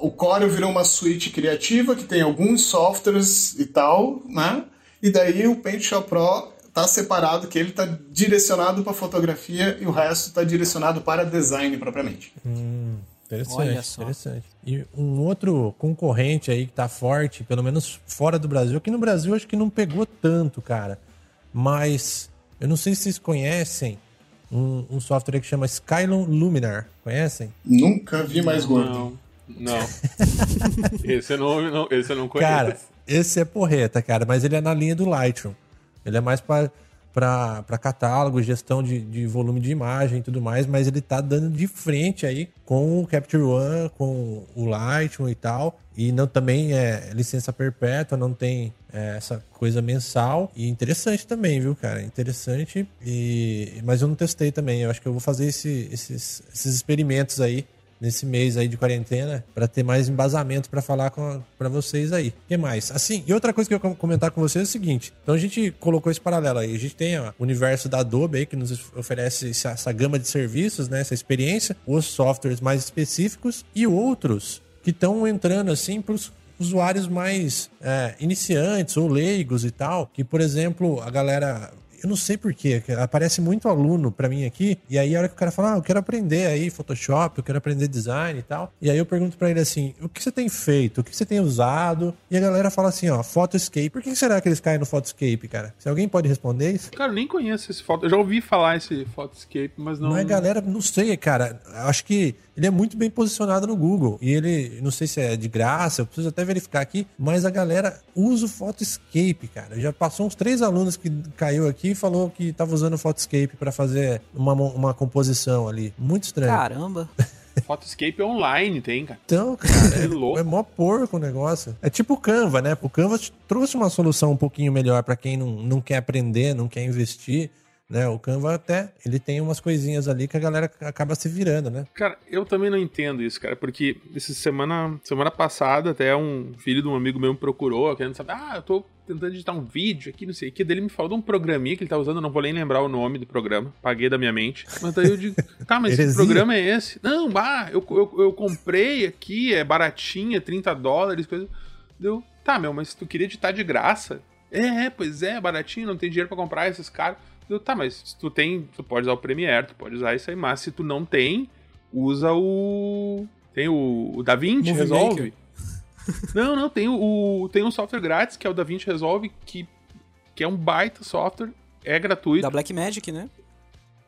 o Corel virou uma suíte criativa que tem alguns softwares e tal, né? E daí o PaintShop Pro está separado, que ele está direcionado para fotografia e o resto está direcionado para design propriamente. Interessante. E um outro concorrente aí que tá forte, pelo menos fora do Brasil, que no Brasil acho que não pegou tanto, cara. Mas eu não sei se vocês conhecem um software que chama Skylon Luminar. Conhecem? Nunca vi mais gordo. Não. Esse eu não conheço. Cara, esse é porreta, cara. Mas ele é na linha do Lightroom. Ele é mais para catálogo, gestão de volume de imagem e tudo mais, mas ele tá dando de frente aí com o Capture One, com o Lightroom e tal, e não, também é licença perpétua, não tem essa coisa mensal, e interessante também, viu, cara? Interessante, mas eu não testei também, eu acho que eu vou fazer esses experimentos aí nesse mês aí de quarentena, para ter mais embasamento para falar para vocês aí. O que mais? Assim, e outra coisa que eu quero comentar com vocês é o seguinte, então a gente colocou esse paralelo aí, a gente tem o universo da Adobe aí, que nos oferece essa gama de serviços, né, essa experiência, os softwares mais específicos e outros que estão entrando assim para os usuários mais iniciantes ou leigos e tal, que, por exemplo, a galera... Eu não sei porquê, aparece muito aluno pra mim aqui, e aí a hora que o cara fala, eu quero aprender aí Photoshop, eu quero aprender design e tal, e aí eu pergunto pra ele assim, o que você tem feito, o que você tem usado? E a galera fala assim, Photoscape. Por que será que eles caem no Photoscape, cara? Se alguém pode responder isso? Cara, eu nem conheço esse Photoscape, eu já ouvi falar esse Photoscape, mas não... Mas a galera, não sei, cara, acho que ele é muito bem posicionado no Google, e ele, não sei se é de graça, eu preciso até verificar aqui, mas a galera usa o Photoscape, cara, já passou uns 3 alunos que caiu aqui, falou que estava usando o Photoscape para fazer uma composição ali. Muito estranho. Caramba! Photoscape online tem, cara. Então, cara, que louco. É mó porco o negócio. É tipo o Canva, né? O Canva trouxe uma solução um pouquinho melhor para quem não quer aprender, não quer investir, né? O Canva até, ele tem umas coisinhas ali que a galera acaba se virando, né? Cara, eu também não entendo isso, cara, porque essa semana passada até um filho de um amigo meu me procurou, querendo saber, eu tô tentando editar um vídeo aqui, não sei o que, dele me falou de um programinha que ele tá usando, eu não vou nem lembrar o nome do programa, paguei da minha mente, mas daí eu digo, tá, mas que programa é esse? Não, eu comprei aqui, é baratinha, $30, coisa, deu, tá, meu, mas tu queria editar de graça? Pois é, baratinho, não tem dinheiro pra comprar esses caras, deu, tá, mas se tu tem, tu pode usar o Premiere, tu pode usar isso aí, mas se tu não tem, usa o DaVinci Resolve. Não, tem um software grátis, que é o DaVinci Resolve, que é um baita software, é gratuito. Da Blackmagic, né?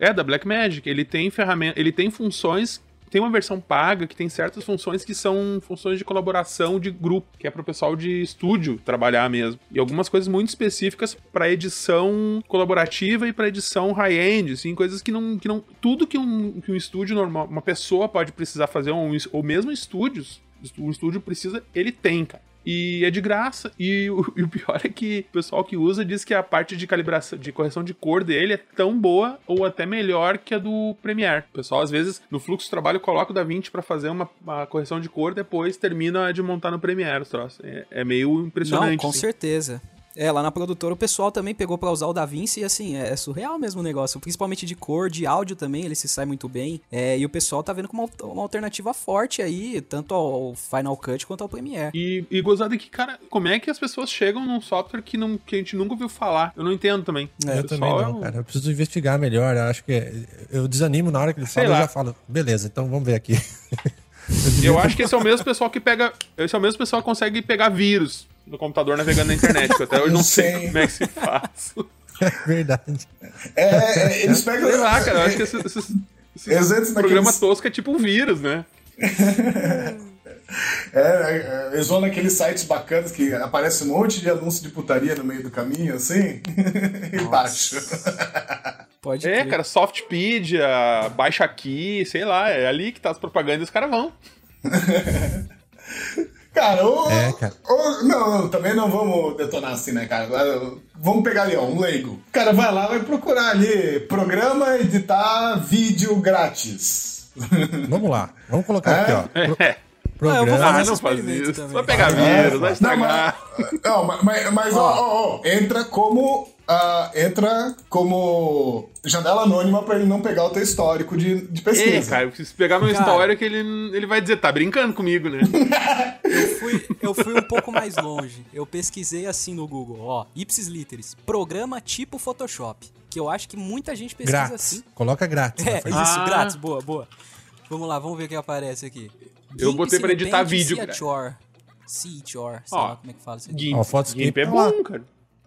É, da Blackmagic. Ele tem ferramenta, ele tem funções, tem uma versão paga que tem certas funções que são funções de colaboração de grupo, que é pro pessoal de estúdio trabalhar mesmo. E algumas coisas muito específicas pra edição colaborativa e pra edição high-end, assim, coisas que não tudo que um estúdio normal, uma pessoa pode precisar fazer, ou mesmo estúdios, o estúdio precisa, ele tem, cara. E é de graça. E o pior é que o pessoal que usa diz que a parte de calibração, de correção de cor dele é tão boa ou até melhor que a do Premiere. O pessoal, às vezes, no fluxo de trabalho, coloca o DaVinci pra fazer uma correção de cor, depois termina de montar no Premiere os troços. É meio impressionante. Não, com certeza. Lá na produtora o pessoal também pegou pra usar o DaVinci e assim, é surreal mesmo o negócio, principalmente de cor, de áudio também, ele se sai muito bem, e o pessoal tá vendo como uma alternativa forte aí, tanto ao Final Cut quanto ao Premiere. E gozado é que, cara, como é que as pessoas chegam num software que a gente nunca ouviu falar? Eu não entendo também. Eu também não, cara, eu preciso investigar melhor, eu acho que eu desanimo na hora que ele fala, eu já falo, beleza, então vamos ver aqui. Eu acho que esse é o mesmo pessoal que pega, esse é o mesmo pessoal que consegue pegar vírus no computador navegando na internet, que até hoje eu não sei como é que se faz. É verdade. Eles pegam... Sei lá, cara, eu acho que esse programa naqueles... tosco é tipo um vírus, né? Eles vão naqueles sites bacanas que aparece um monte de anúncio de putaria no meio do caminho, assim, e baixa. Pode crer. Cara, Softpedia, baixa aqui, sei lá, é ali que tá as propagandas, os caras vão. Cara, não, também não vamos detonar assim, né, cara? Vamos pegar ali, ó, um leigo. O cara vai lá, vai procurar ali, programa, editar vídeo grátis. Vamos lá, vamos colocar aqui, ó. Não faz isso. Vai pegar vírus, vai estragar. Mas ó, entra como janela anônima pra ele não pegar o teu histórico de pesquisa. Cara, se pegar meu histórico, ele vai dizer, tá brincando comigo, né? Eu fui um pouco mais longe. Eu pesquisei assim no Google, ó, ipsis literis, programa tipo Photoshop, que eu acho que muita gente pesquisa grátis. Assim. Coloca grátis. Grátis, boa. Vamos lá, vamos ver o que aparece aqui. Eu GIMP botei pra editar vídeo, cara. Chor, sei lá como é que fala isso aqui. Ó, Photoscape GIMP é bom, lá, cara.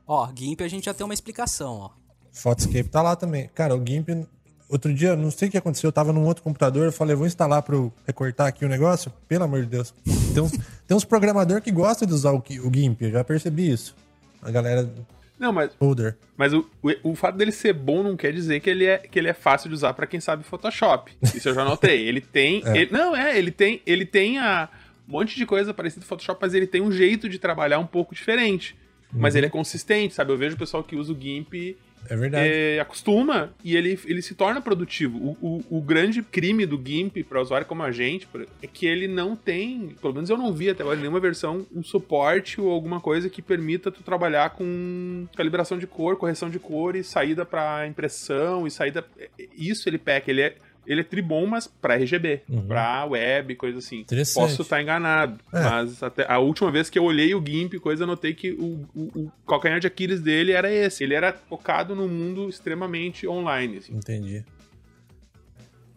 Ó, GIMP a gente já tem uma explicação, ó. Photoscape tá lá também. Cara, o GIMP... Outro dia, não sei o que aconteceu, eu tava num outro computador, eu falei, vou instalar pra eu recortar aqui o negócio? Pelo amor de Deus. Tem uns programadores que gostam de usar o GIMP, eu já percebi isso. A galera... Não, mas o fato dele ser bom não quer dizer que ele é fácil de usar pra quem sabe Photoshop. Isso eu já notei. Ele tem... Ele tem um monte de coisa parecida com Photoshop, mas ele tem um jeito de trabalhar um pouco diferente. Mas ele é consistente, sabe? Eu vejo o pessoal que usa o GIMP... É verdade. Acostuma e ele se torna produtivo. O grande crime do GIMP para usuário como a gente é que ele não tem, pelo menos eu não vi até agora, nenhuma versão, um suporte ou alguma coisa que permita tu trabalhar com calibração de cor, correção de cor e saída para impressão e saída... Isso ele peca, ele é tribom, mas pra RGB, pra web, coisa assim. Posso estar enganado, mas até a última vez que eu olhei o GIMP, eu notei que o calcanhar de Aquiles dele era esse. Ele era focado no mundo extremamente online. Assim. Entendi.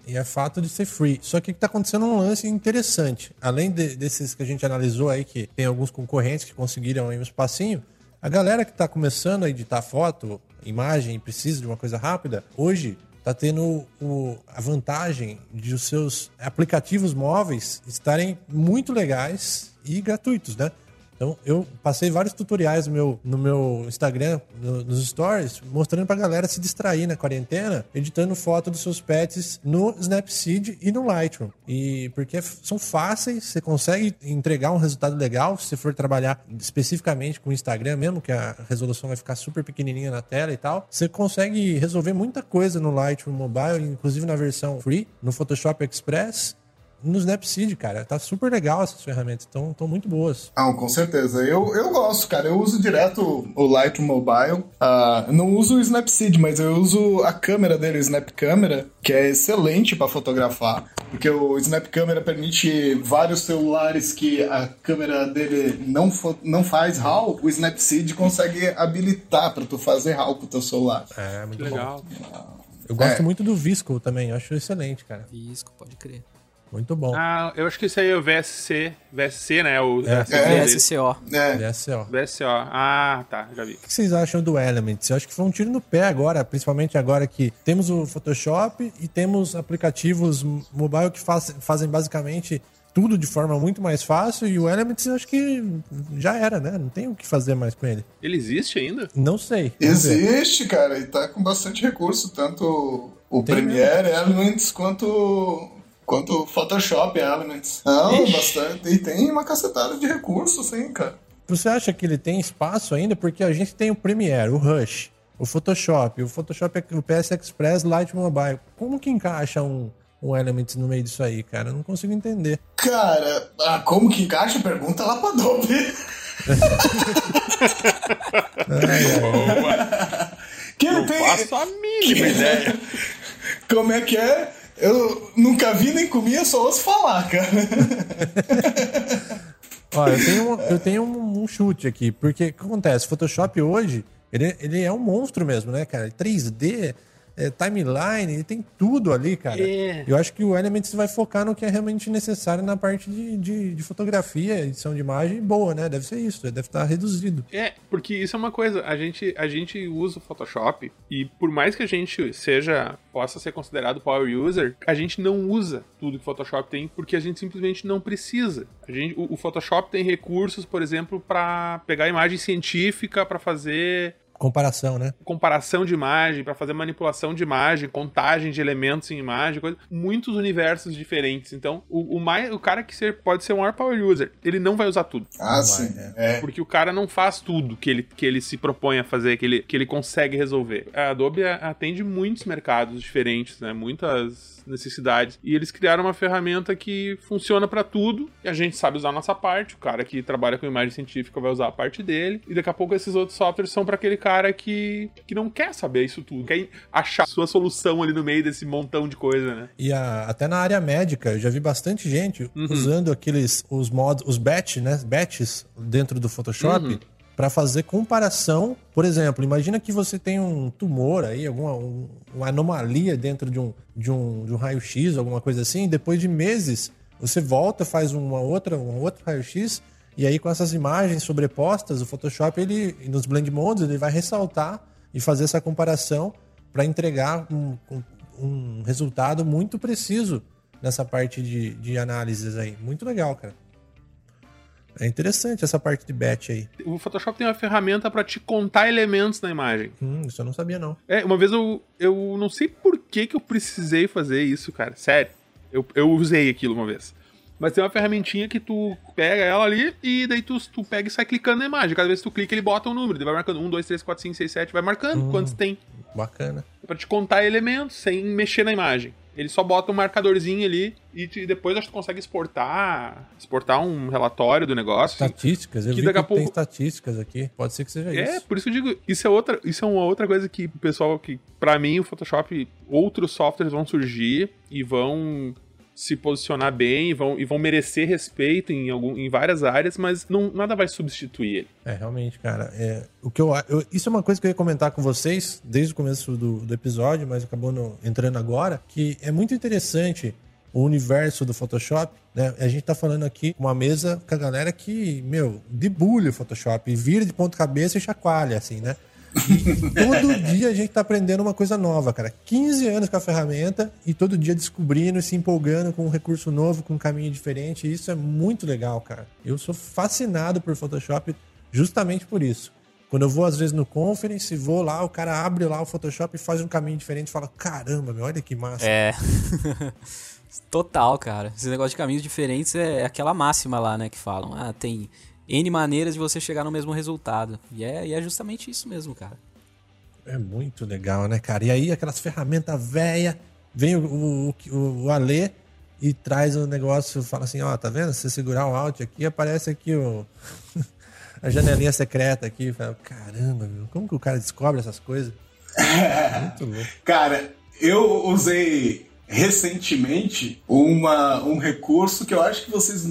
E é fato de ser free. Só que tá acontecendo um lance interessante. Além desses que a gente analisou aí, que tem alguns concorrentes que conseguiram aí um espacinho, a galera que tá começando a editar foto, imagem, e precisa de uma coisa rápida, hoje... Tá tendo a vantagem de os seus aplicativos móveis estarem muito legais e gratuitos, né? Então, eu passei vários tutoriais no meu Instagram, nos stories, mostrando pra galera se distrair na quarentena, editando foto dos seus pets no Snapseed e no Lightroom. E porque são fáceis, você consegue entregar um resultado legal, se você for trabalhar especificamente com o Instagram mesmo, que a resolução vai ficar super pequenininha na tela e tal, você consegue resolver muita coisa no Lightroom Mobile, inclusive na versão free, no Photoshop Express... No Snapseed, cara, tá super legal essas ferramentas, estão muito boas. Ah, com certeza. Eu gosto, cara, eu uso direto o Lightroom Mobile. Não uso o Snapseed, mas eu uso a câmera dele, o Snap Camera, que é excelente pra fotografar, porque o Snap Camera permite vários celulares que a câmera dele não faz RAW, o Snapseed consegue habilitar pra tu fazer RAW com o teu celular. É, muito legal. Eu gosto muito do VSCO também, eu acho excelente, cara. VSCO, pode crer. Muito bom. Ah, eu acho que isso aí é o VSC, né? VSCO. Ah, tá, já vi. O que vocês acham do Elements? Eu acho que foi um tiro no pé agora, principalmente agora que temos o Photoshop e temos aplicativos mobile que fazem basicamente tudo de forma muito mais fácil, e o Elements eu acho que já era, né? Não tem o que fazer mais com ele. Ele existe ainda? Não sei. Existe, cara, e tá com bastante recurso, tanto o Premiere, Elements, quanto Photoshop Elements. Não, bastante. E tem uma cacetada de recursos, sim, cara. Você acha que ele tem espaço ainda? Porque a gente tem o Premiere, o Rush, o Photoshop, o PS Express, Lightroom Mobile. Como que encaixa um Elements no meio disso aí, cara? Eu não consigo entender. Cara, como que encaixa? Pergunta lá pra Adobe. Eu faço a mínima ideia. Como é que é? Eu nunca vi nem comi, eu só ouço falar, cara. Olha, eu tenho um chute aqui, porque o que acontece? Photoshop hoje, ele é um monstro mesmo, né, cara? 3D, timeline, ele tem tudo ali, cara. Eu acho que o Elements vai focar no que é realmente necessário na parte de fotografia, edição de imagem, boa, né? Deve ser isso, deve estar reduzido. Porque isso é uma coisa, a gente usa o Photoshop e por mais que a gente possa ser considerado power user, a gente não usa tudo que o Photoshop tem porque a gente simplesmente não precisa. O Photoshop tem recursos, por exemplo, para pegar imagem científica, para fazer Comparação, né? Comparação de imagem, para fazer manipulação de imagem, contagem de elementos em imagem, coisa, muitos universos diferentes. Então, o cara que pode ser um maior power user, ele não vai usar tudo. Ah, sim. É. Porque o cara não faz tudo que ele se propõe a fazer, que ele consegue resolver. A Adobe atende muitos mercados diferentes, né? Muitas necessidades. E eles criaram uma ferramenta que funciona pra tudo, e a gente sabe usar a nossa parte. O cara que trabalha com imagem científica vai usar a parte dele, e daqui a pouco esses outros softwares são pra aquele cara que não quer saber isso tudo, quer achar sua solução ali no meio desse montão de coisa, né? E até na área médica, eu já vi bastante gente usando aqueles, os mods, os batches, né? Batches dentro do Photoshop, para fazer comparação. Por exemplo, imagina que você tem um tumor aí, uma anomalia dentro de um raio-x, alguma coisa assim, e depois de meses você volta, faz um outro raio-x, e aí com essas imagens sobrepostas, o Photoshop, ele, nos blend modes, ele vai ressaltar e fazer essa comparação para entregar um resultado muito preciso nessa parte de análises aí. Muito legal, cara. É interessante essa parte de batch aí. O Photoshop tem uma ferramenta pra te contar elementos na imagem. Isso eu não sabia, não. É, uma vez eu não sei por que eu precisei fazer isso, cara. Sério. Eu usei aquilo uma vez. Mas tem uma ferramentinha que tu pega ela ali e daí tu pega e sai clicando na imagem. Cada vez que tu clica, ele bota um número. Ele vai marcando 1, 2, 3, 4, 5, 6, 7. Vai marcando quantos tem. Bacana. É pra te contar elementos sem mexer na imagem. Ele só bota um marcadorzinho ali e depois acho que tu consegue exportar um relatório do negócio. Estatísticas, assim, eu vi que tem estatísticas aqui. Pode ser que seja isso. É, por isso eu digo, isso é uma outra coisa que o pessoal, que pra mim o Photoshop, outros softwares vão surgir e vão se posicionar bem e vão merecer respeito em várias áreas, mas nada vai substituir ele. É, realmente, cara. Isso é uma coisa que eu ia comentar com vocês desde o começo do episódio, mas acabou entrando agora, que é muito interessante o universo do Photoshop, né? A gente tá falando aqui uma mesa com a galera que, debulha o Photoshop, vira de ponta cabeça e chacoalha, assim, né? E todo dia a gente tá aprendendo uma coisa nova, cara. 15 anos com a ferramenta e todo dia descobrindo e se empolgando com um recurso novo, com um caminho diferente. E isso é muito legal, cara. Eu sou fascinado por Photoshop justamente por isso. Quando eu vou, às vezes, no Conference, vou lá, o cara abre lá o Photoshop e faz um caminho diferente e fala, caramba, olha que massa. É. Total, cara. Esse negócio de caminhos diferentes é aquela máxima lá, né, que falam. Ah, tem N maneiras de você chegar no mesmo resultado. E é justamente isso mesmo, cara. É muito legal, né, cara? E aí, aquelas ferramentas velhas, vem o Alê e traz um negócio, fala assim, ó, tá vendo? Se você segurar o Alt aqui, aparece aqui a janelinha secreta aqui. Fala, caramba, como que o cara descobre essas coisas? Muito louco. Cara, eu usei recentemente um recurso que eu acho que vocês...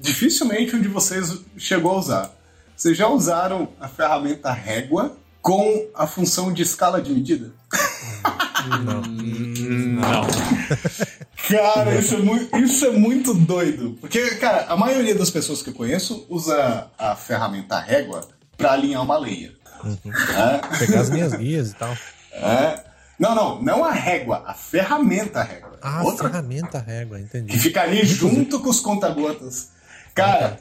dificilmente um de vocês chegou a usar. Vocês já usaram a ferramenta régua com a função de escala de medida? Não. Cara, isso é muito doido. Porque, cara, a maioria das pessoas que eu conheço usa a ferramenta régua para alinhar uma leia. Pegar as minhas guias e tal. É. Não a régua, a ferramenta régua. Outra ferramenta régua, entendi. Que fica ali junto com os contagotas. Cara,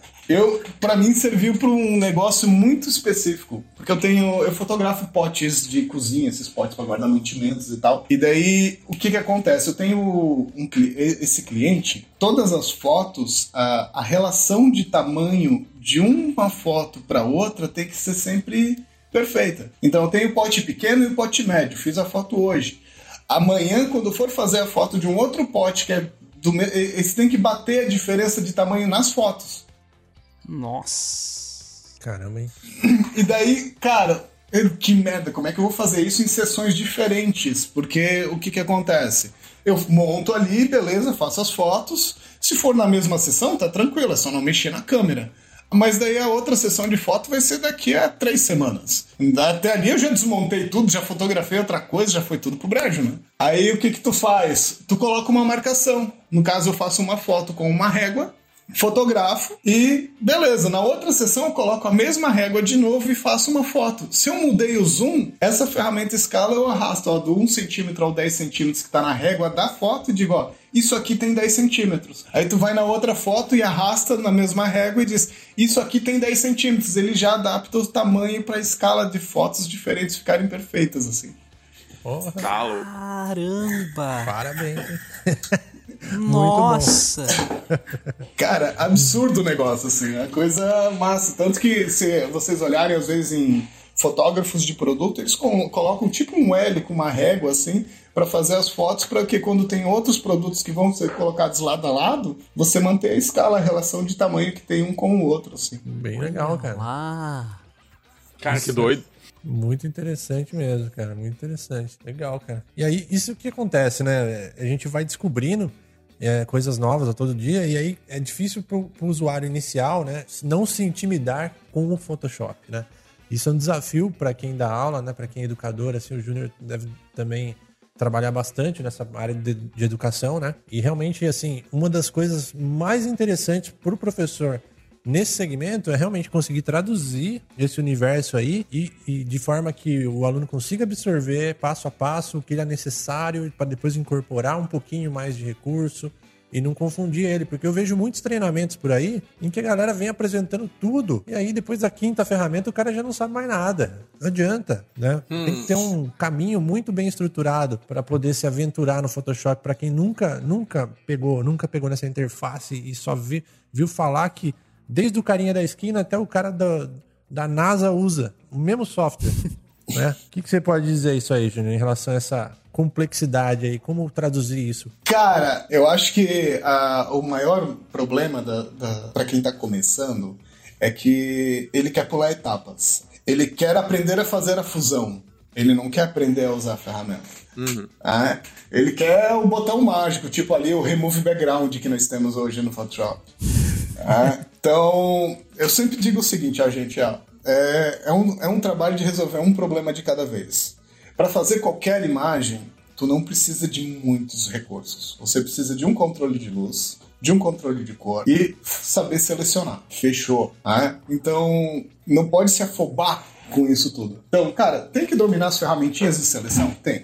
pra mim serviu para um negócio muito específico, porque eu fotografo potes de cozinha, esses potes para guardar mantimentos e tal. E daí, o que acontece? Eu tenho esse cliente, todas as fotos, a relação de tamanho de uma foto para outra tem que ser sempre perfeita. Então eu tenho o pote pequeno e o pote médio, fiz a foto hoje. Amanhã, quando for fazer a foto de um outro pote, que é eles têm que bater a diferença de tamanho nas fotos. Nossa. Caramba, hein? E daí, cara, que merda, como é que eu vou fazer isso em sessões diferentes? Porque o que acontece? Eu monto ali, beleza, faço as fotos. Se for na mesma sessão, tá tranquilo, é só não mexer na câmera. Mas daí a outra sessão de foto vai ser daqui a 3 semanas. Até ali eu já desmontei tudo, já fotografei outra coisa, já foi tudo pro brejo, né? Aí o que tu faz? Tu coloca uma marcação. No caso, eu faço uma foto com uma régua, fotografo e beleza. Na outra sessão eu coloco a mesma régua de novo e faço uma foto. Se eu mudei o zoom, essa ferramenta escala eu arrasto, ó, do 1 cm ao 10 cm que tá na régua da foto e digo, ó, isso aqui tem 10 centímetros. Aí tu vai na outra foto e arrasta na mesma régua e diz, isso aqui tem 10 centímetros. Ele já adapta o tamanho para a escala de fotos diferentes ficarem perfeitas, assim. Porra. Caramba! Parabéns! Nossa! Cara, absurdo o negócio, assim. É coisa massa. Tanto que, se vocês olharem, às vezes, em fotógrafos de produto, eles colocam tipo um L com uma régua, assim, para fazer as fotos, para que quando tem outros produtos que vão ser colocados lado a lado, você manter a escala, a relação de tamanho que tem um com o outro, assim. Bem legal, cara. Ah. Cara, que doido. Muito interessante mesmo, cara. Muito interessante. Legal, cara. E aí, isso que acontece, né? A gente vai descobrindo coisas novas a todo dia, e aí é difícil pro usuário inicial, né, não se intimidar com o Photoshop, né? Isso é um desafio para quem dá aula, né? Para quem é educador, assim, o Júnior deve também trabalhar bastante nessa área de educação, né? E realmente, assim, uma das coisas mais interessantes pro professor nesse segmento é realmente conseguir traduzir esse universo aí e de forma que o aluno consiga absorver passo a passo o que ele é necessário para depois incorporar um pouquinho mais de recurso e não confundir ele, porque eu vejo muitos treinamentos por aí em que a galera vem apresentando tudo e aí depois da quinta ferramenta o cara já não sabe mais nada. Não adianta, né? Tem que ter um caminho muito bem estruturado para poder se aventurar no Photoshop, para quem nunca pegou nessa interface e só viu falar que desde o carinha da esquina até o cara da NASA usa o mesmo software, né? O que você pode dizer isso aí, Júnior, em relação a essa complexidade aí? Como traduzir isso? Cara, eu acho que o maior problema para quem está começando é que ele quer pular etapas. Ele quer aprender a fazer a fusão. Ele não quer aprender a usar a ferramenta. Uhum. Ah, ele quer o botão mágico, tipo ali o Remove Background que nós temos hoje no Photoshop. Ah, então, eu sempre digo o seguinte, gente, é um trabalho de resolver um problema de cada vez. Para fazer qualquer imagem, tu não precisa de muitos recursos. Você precisa de um controle de luz, de um controle de cor e saber selecionar. Fechou. Ah, então, não pode se afobar com isso tudo. Então, cara, tem que dominar as ferramentinhas de seleção? Tem.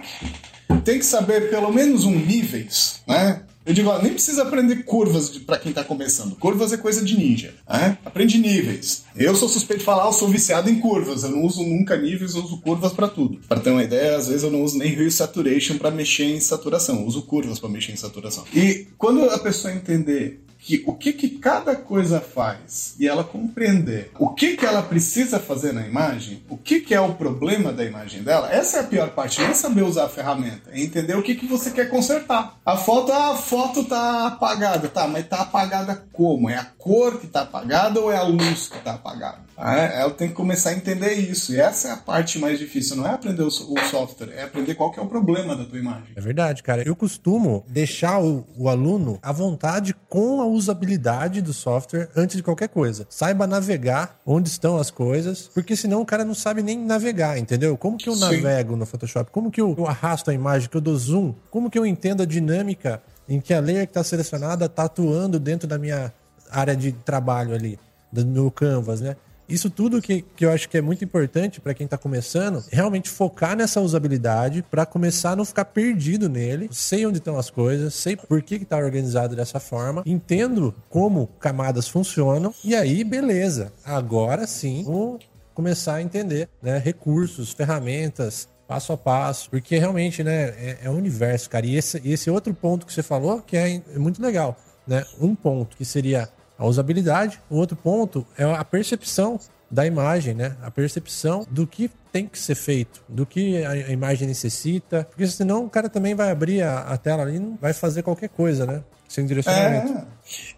Tem que saber pelo menos níveis, né? Eu digo, nem precisa aprender curvas para quem tá começando. Curvas é coisa de ninja, né? Aprende níveis. Eu sou suspeito de falar, eu sou viciado em curvas. Eu não uso nunca níveis, eu uso curvas para tudo. Para ter uma ideia, às vezes eu não uso nem Hue Saturation para mexer em saturação. Eu uso curvas para mexer em saturação. E quando a pessoa entender o que cada coisa faz e ela compreender o que ela precisa fazer na imagem, o que é o problema da imagem dela, essa é a pior parte, não é saber usar a ferramenta, é entender o que você quer consertar. A foto tá apagada, tá, mas tá apagada como? É a cor que tá apagada ou é a luz que tá apagada? Ela tem que começar a entender isso, e essa é a parte mais difícil, não é aprender o software, é aprender qual que é o problema da tua imagem. É verdade, cara, eu costumo deixar o aluno à vontade com a usabilidade do software antes de qualquer coisa. Saiba navegar onde estão as coisas, porque senão o cara não sabe nem navegar, entendeu? Como que eu navego no Photoshop? Como que eu arrasto a imagem, que eu dou zoom? Como que eu entendo a dinâmica em que a layer que está selecionada está atuando dentro da minha área de trabalho ali, do meu canvas, né? Isso tudo que eu acho que é muito importante para quem está começando, realmente focar nessa usabilidade para começar a não ficar perdido nele. Sei onde estão as coisas, sei por que está organizado dessa forma, entendo como camadas funcionam e aí, beleza. Agora sim, vou começar a entender, né, recursos, ferramentas, passo a passo, porque realmente, né, é um universo, cara. E esse outro ponto que você falou que é muito legal, né? Um ponto que seria a usabilidade, o outro ponto é a percepção da imagem, né? A percepção do que tem que ser feito, do que a imagem necessita, porque senão o cara também vai abrir a tela ali e não vai fazer qualquer coisa, né? Sem direcionamento.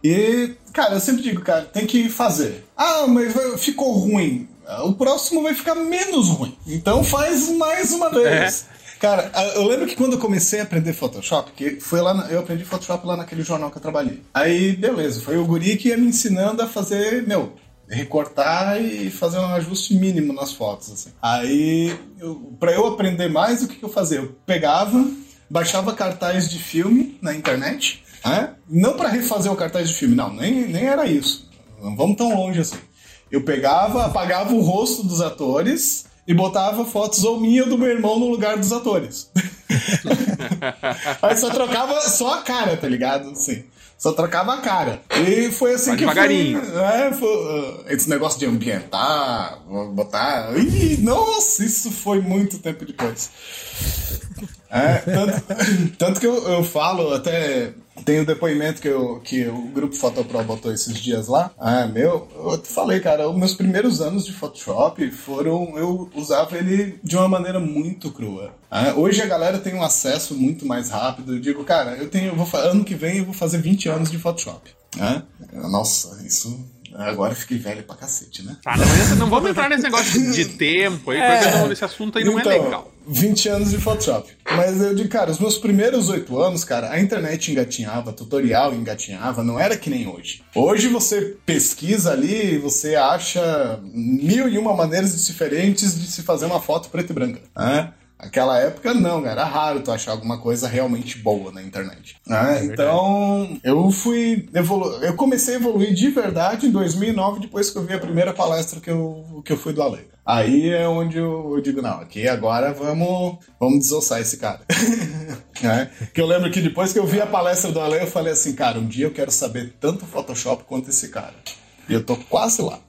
E, cara, eu sempre digo, cara, tem que fazer. Ah, mas ficou ruim. O próximo vai ficar menos ruim. Então faz mais uma vez. Cara, eu lembro que quando eu comecei a aprender Photoshop, que foi lá, eu aprendi Photoshop lá naquele jornal que eu trabalhei. Aí, beleza, foi o guri que ia me ensinando a fazer, recortar e fazer um ajuste mínimo nas fotos, assim. Aí, pra eu aprender mais, o que eu fazia? Eu pegava, baixava cartaz de filme na internet, né? Não pra refazer o cartaz de filme, não, nem era isso. Não vamos tão longe assim. Eu pegava, apagava o rosto dos atores e botava fotos ou minha ou do meu irmão no lugar dos atores. Aí só trocava só a cara, tá ligado? Assim, só trocava a cara. E foi assim. Vai que devagarinho. Foi esse negócio de ambientar, botar... E, nossa, isso foi muito tempo depois. É, tanto que eu falo até... Tem o depoimento que o grupo Fotopro botou esses dias lá. Eu te falei, cara, os meus primeiros anos de Photoshop foram... Eu usava ele de uma maneira muito crua. Hoje a galera tem um acesso muito mais rápido. Eu digo, cara, ano que vem eu vou fazer 20 anos de Photoshop. Nossa, isso... Agora eu fiquei velho pra cacete, né? Tá, mas não vamos entrar nesse negócio de tempo aí, porque esse assunto aí não então, é legal. 20 anos de Photoshop. Mas eu digo, cara, os meus primeiros 8 anos, cara, a internet engatinhava, tutorial engatinhava, não era que nem hoje. Hoje você pesquisa ali, você acha 1001 maneiras diferentes de se fazer uma foto preta e branca, né? Aquela época, não, era raro tu achar alguma coisa realmente boa na internet. Então, eu comecei a evoluir de verdade em 2009, depois que eu vi a primeira palestra que eu fui do Ale. Aí é onde eu digo, não, aqui agora vamos desossar esse cara. Que eu lembro que depois que eu vi a palestra do Ale, eu falei assim, cara, um dia eu quero saber tanto Photoshop quanto esse cara. E eu tô quase lá.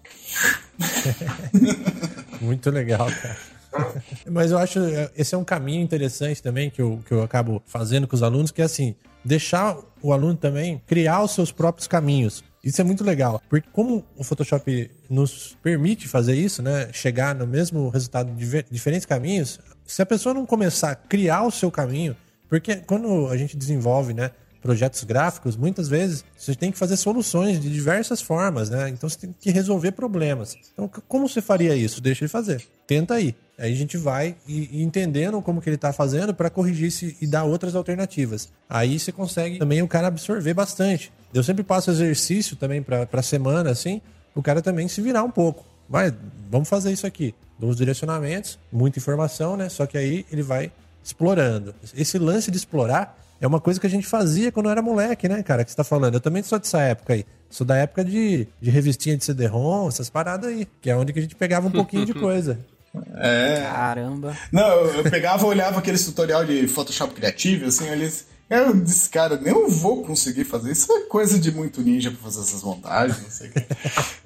Muito legal, cara. Mas eu acho, esse é um caminho interessante também que eu acabo fazendo com os alunos, que é assim, deixar o aluno também criar os seus próprios caminhos. Isso é muito legal, porque como o Photoshop nos permite fazer isso, né, chegar no mesmo resultado de diferentes caminhos, se a pessoa não começar a criar o seu caminho, porque quando a gente desenvolve, né, projetos gráficos, muitas vezes você tem que fazer soluções de diversas formas, né? Então você tem que resolver problemas. Então como você faria isso? Deixa ele fazer. Tenta aí. Aí a gente vai e entendendo como que ele está fazendo para corrigir-se e dar outras alternativas. Aí você consegue também o cara absorver bastante. Eu sempre passo exercício também para a semana, assim, o cara também se virar um pouco. Vai, vamos fazer isso aqui. Dou os direcionamentos, muita informação, né? Só que aí ele vai explorando. Esse lance de explorar é uma coisa que a gente fazia quando eu era moleque, né, cara? Que você tá falando. Eu também sou dessa época aí. Sou da época de revistinha de CD-ROM, essas paradas aí. Que é onde que a gente pegava um pouquinho de coisa. Caramba. Não, eu pegava, olhava aqueles tutorial de Photoshop criativo, assim, eu disse, cara, nem eu vou conseguir fazer isso, é coisa de muito ninja pra fazer essas montagens, não sei o que.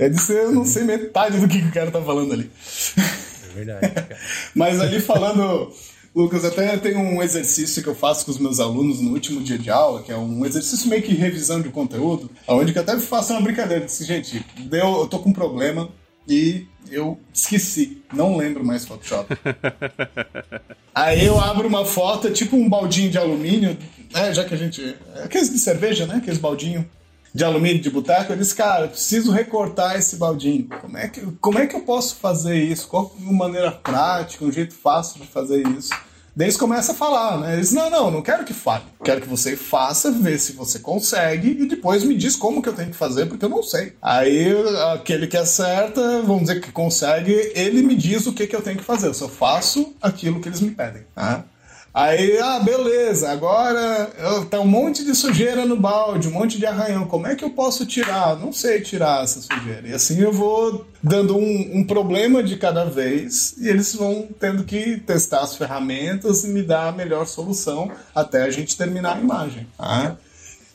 Eu disse, eu não sei metade do que o cara tá falando ali. É verdade, cara. Mas ali falando... Lucas, até tem um exercício que eu faço com os meus alunos no último dia de aula, que é um exercício meio que revisão de conteúdo, onde eu até faço uma brincadeira, disse, gente, eu tô com um problema e eu esqueci, não lembro mais Photoshop. Aí eu abro uma foto, tipo um baldinho de alumínio, já que a gente... Aqueles de cerveja, né? Aqueles baldinhos de alumínio de boteco. Eu disse, cara, eu preciso recortar esse baldinho. Como é que eu posso fazer isso? Qual uma maneira prática, um jeito fácil de fazer isso? Daí eles começam a falar, né? Eles, não quero que fale. Quero que você faça, vê se você consegue e depois me diz como que eu tenho que fazer, porque eu não sei. Aí, aquele que acerta, vamos dizer que consegue, ele me diz o que eu tenho que fazer. Eu só faço aquilo que eles me pedem, tá? Aí, beleza, agora tá um monte de sujeira no balde, um monte de arranhão, como é que eu posso tirar? Não sei tirar essa sujeira. E assim eu vou dando um problema de cada vez e eles vão tendo que testar as ferramentas e me dar a melhor solução até a gente terminar a imagem.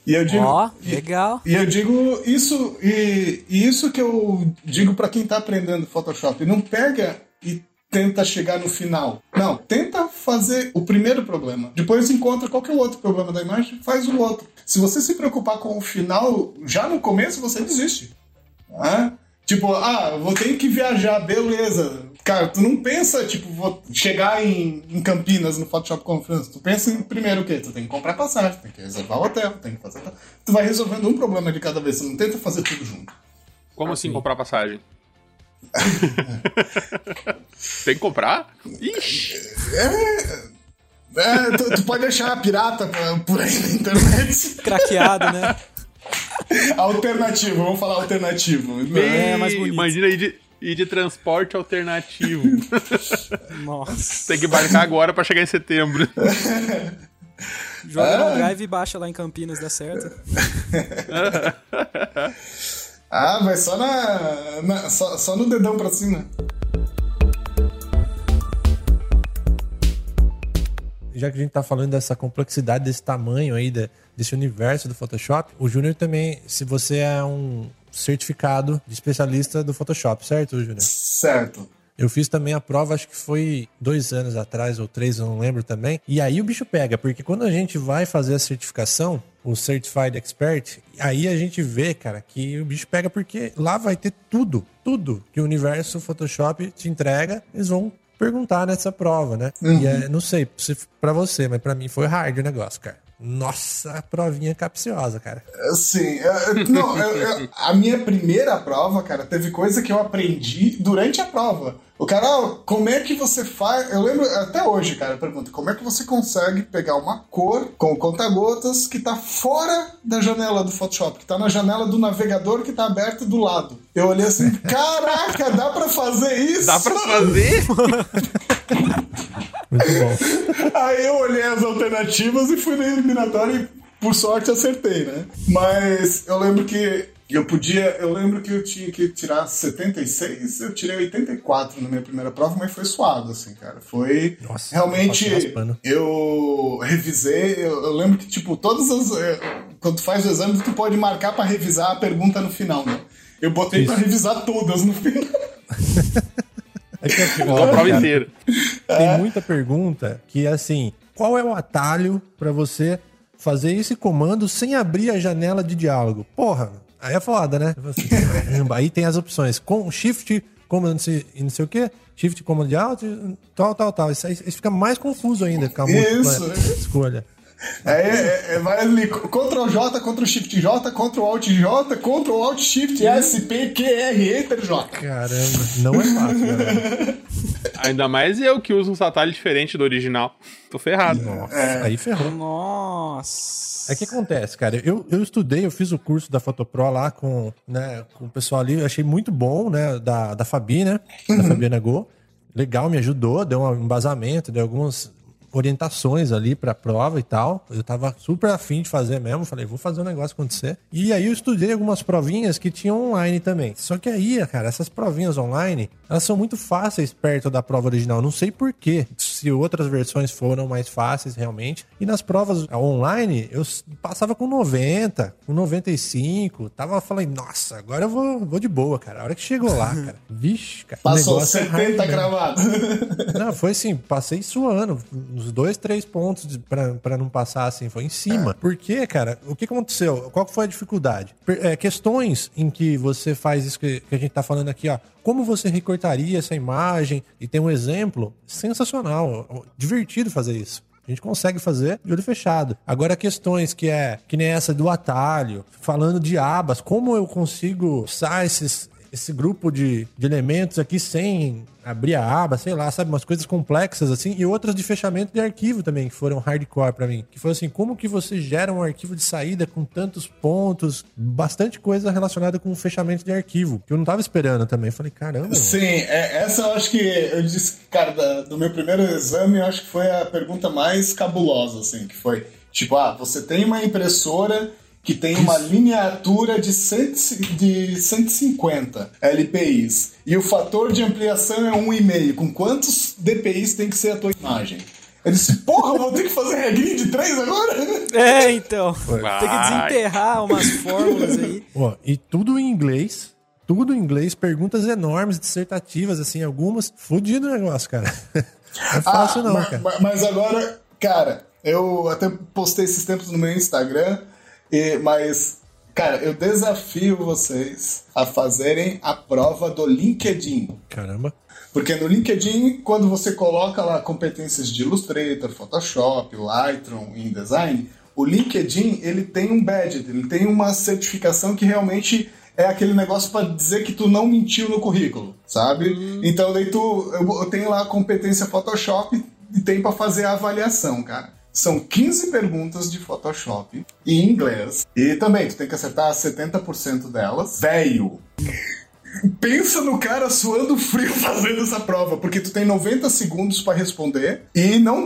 E eu digo, legal. E eu digo isso, e isso que eu digo para quem tá aprendendo Photoshop, não pega e tenta chegar no final. Não, tenta fazer o primeiro problema. Depois encontra qualquer outro problema da imagem e faz o outro. Se você se preocupar com o final, já no começo você desiste. Tipo, vou ter que viajar, beleza. Cara, tu não pensa, tipo, vou chegar em Campinas no Photoshop Conference. Tu pensa em primeiro o quê? Tu tem que comprar passagem, tem que reservar o hotel, tem que fazer... Tu vai resolvendo um problema de cada vez, você não tenta fazer tudo junto. Como assim comprar passagem? Tem que comprar? Ixi. Tu pode achar pirata por aí na internet. Craqueado, né? Alternativo, vamos falar alternativo. Mas imagina aí de transporte alternativo. Nossa. Tem que embarcar agora pra chegar em setembro. Joga no drive e baixa lá em Campinas, dá certo. Vai só só no dedão pra cima. já que a gente está falando dessa complexidade, desse tamanho aí, desse universo do Photoshop, o Júnior também, se você é um certificado de especialista do Photoshop, certo, Júnior? Certo. Eu fiz também a prova, acho que foi 2 anos atrás ou 3, eu não lembro também. E aí o bicho pega, porque quando a gente vai fazer a certificação, o Certified Expert, aí a gente vê, cara, que o bicho pega, porque lá vai ter tudo, tudo que o universo Photoshop te entrega, eles vão perguntar nessa prova, né? Uhum. E não sei pra você, mas pra mim foi hard o negócio, cara. Nossa, provinha capciosa, cara. Sim, a minha primeira prova, cara, teve coisa que eu aprendi durante a prova. O cara, como é que você faz... Eu lembro, até hoje, cara, eu pergunto, como é que você consegue pegar uma cor com o conta-gotas que tá fora da janela do Photoshop, que tá na janela do navegador que tá aberto do lado? Eu olhei assim, caraca, dá pra fazer isso? Dá pra fazer? Muito bom. Aí eu olhei as alternativas e fui na eliminatória e, por sorte, acertei, né? Mas eu lembro que eu tinha que tirar 76, eu tirei 84 na minha primeira prova, mas foi suado, assim, cara. Foi... Nossa, realmente, eu revisei, eu lembro que, tipo, todas as... Quando tu faz o exame, tu pode marcar pra revisar a pergunta no final, né? Eu botei isso pra revisar todas no final. A prova inteira. Tem muita pergunta que é assim, qual é o atalho pra você fazer esse comando sem abrir a janela de diálogo? Porra, aí é foda, né? Você, caramba, aí tem as opções, com shift, comando e não sei o quê, shift, comando de alt, tal. Isso fica mais confuso ainda, fica muito escolha. Vai ali, Ctrl J, Ctrl Shift J, Ctrl Alt J, Ctrl Alt Shift S, P, Q, R, Enter J. Caramba, não é fácil, galera. Ainda mais eu que uso um atalho diferente do original. Tô ferrado. Nossa, aí ferrou. Nossa. É que acontece, cara. Eu estudei, eu fiz o curso da Fotopro lá com o pessoal ali, eu achei muito bom, né? Da Fabi, né? Da Fabiana Go. Legal, me ajudou, deu um embasamento, deu algumas orientações ali pra prova e tal. Eu tava super afim de fazer mesmo. Falei, vou fazer um negócio acontecer. E aí eu estudei algumas provinhas que tinham online também. Só que aí, cara, essas provinhas online, elas são muito fáceis perto da prova original. Não sei por quê. Se outras versões foram mais fáceis realmente. E nas provas online, eu passava com 90, com 95. Tava falando, nossa, agora eu vou de boa, cara. A hora que chegou lá, cara. Vixe, cara. Passou 70 cravado. Não, foi assim, passei suando. Uns 2, 3 pontos pra não passar, assim, foi em cima. Porque, cara, o que aconteceu? Qual foi a dificuldade? Questões em que você faz isso que a gente tá falando aqui, ó. Como você recortaria essa imagem? E tem um exemplo sensacional, divertido fazer isso. A gente consegue fazer de olho fechado. Agora, questões que nem essa do atalho, falando de abas, como eu consigo usar esse grupo de elementos aqui sem abrir a aba, sei lá, sabe? Umas coisas complexas, assim. E outras de fechamento de arquivo também, que foram hardcore pra mim. Que foi assim, como que você gera um arquivo de saída com tantos pontos? Bastante coisa relacionada com o fechamento de arquivo, que eu não tava esperando também. Eu falei, caramba. Sim, essa eu acho que... Eu disse, cara, do meu primeiro exame, eu acho que foi a pergunta mais cabulosa, assim. Que foi, tipo, você tem uma impressora... que tem uma lineatura de 150 LPIs. E o fator de ampliação é 1,5. Com quantos DPIs tem que ser a tua imagem? Eu disse, porra, vou ter que fazer regrinha de 3 agora? É, então. Tem que desenterrar umas fórmulas aí. Ó, e tudo em inglês. Tudo em inglês. Perguntas enormes, dissertativas, assim, algumas. Fudido o negócio, cara. Não é fácil não, cara. Mas agora, cara, eu até postei esses tempos no meu Instagram... Mas, cara, eu desafio vocês a fazerem a prova do LinkedIn. Caramba. Porque no LinkedIn, quando você coloca lá competências de Illustrator, Photoshop, Lightroom, InDesign, o LinkedIn, ele tem um badge, ele tem uma certificação que realmente é aquele negócio pra dizer que tu não mentiu no currículo, sabe? Então, daí eu tenho lá a competência Photoshop e tem pra fazer a avaliação, cara. São 15 perguntas de Photoshop em inglês. E também, tu tem que acertar 70% delas. Velho! Pensa no cara suando frio fazendo essa prova, porque tu tem 90 segundos pra responder e não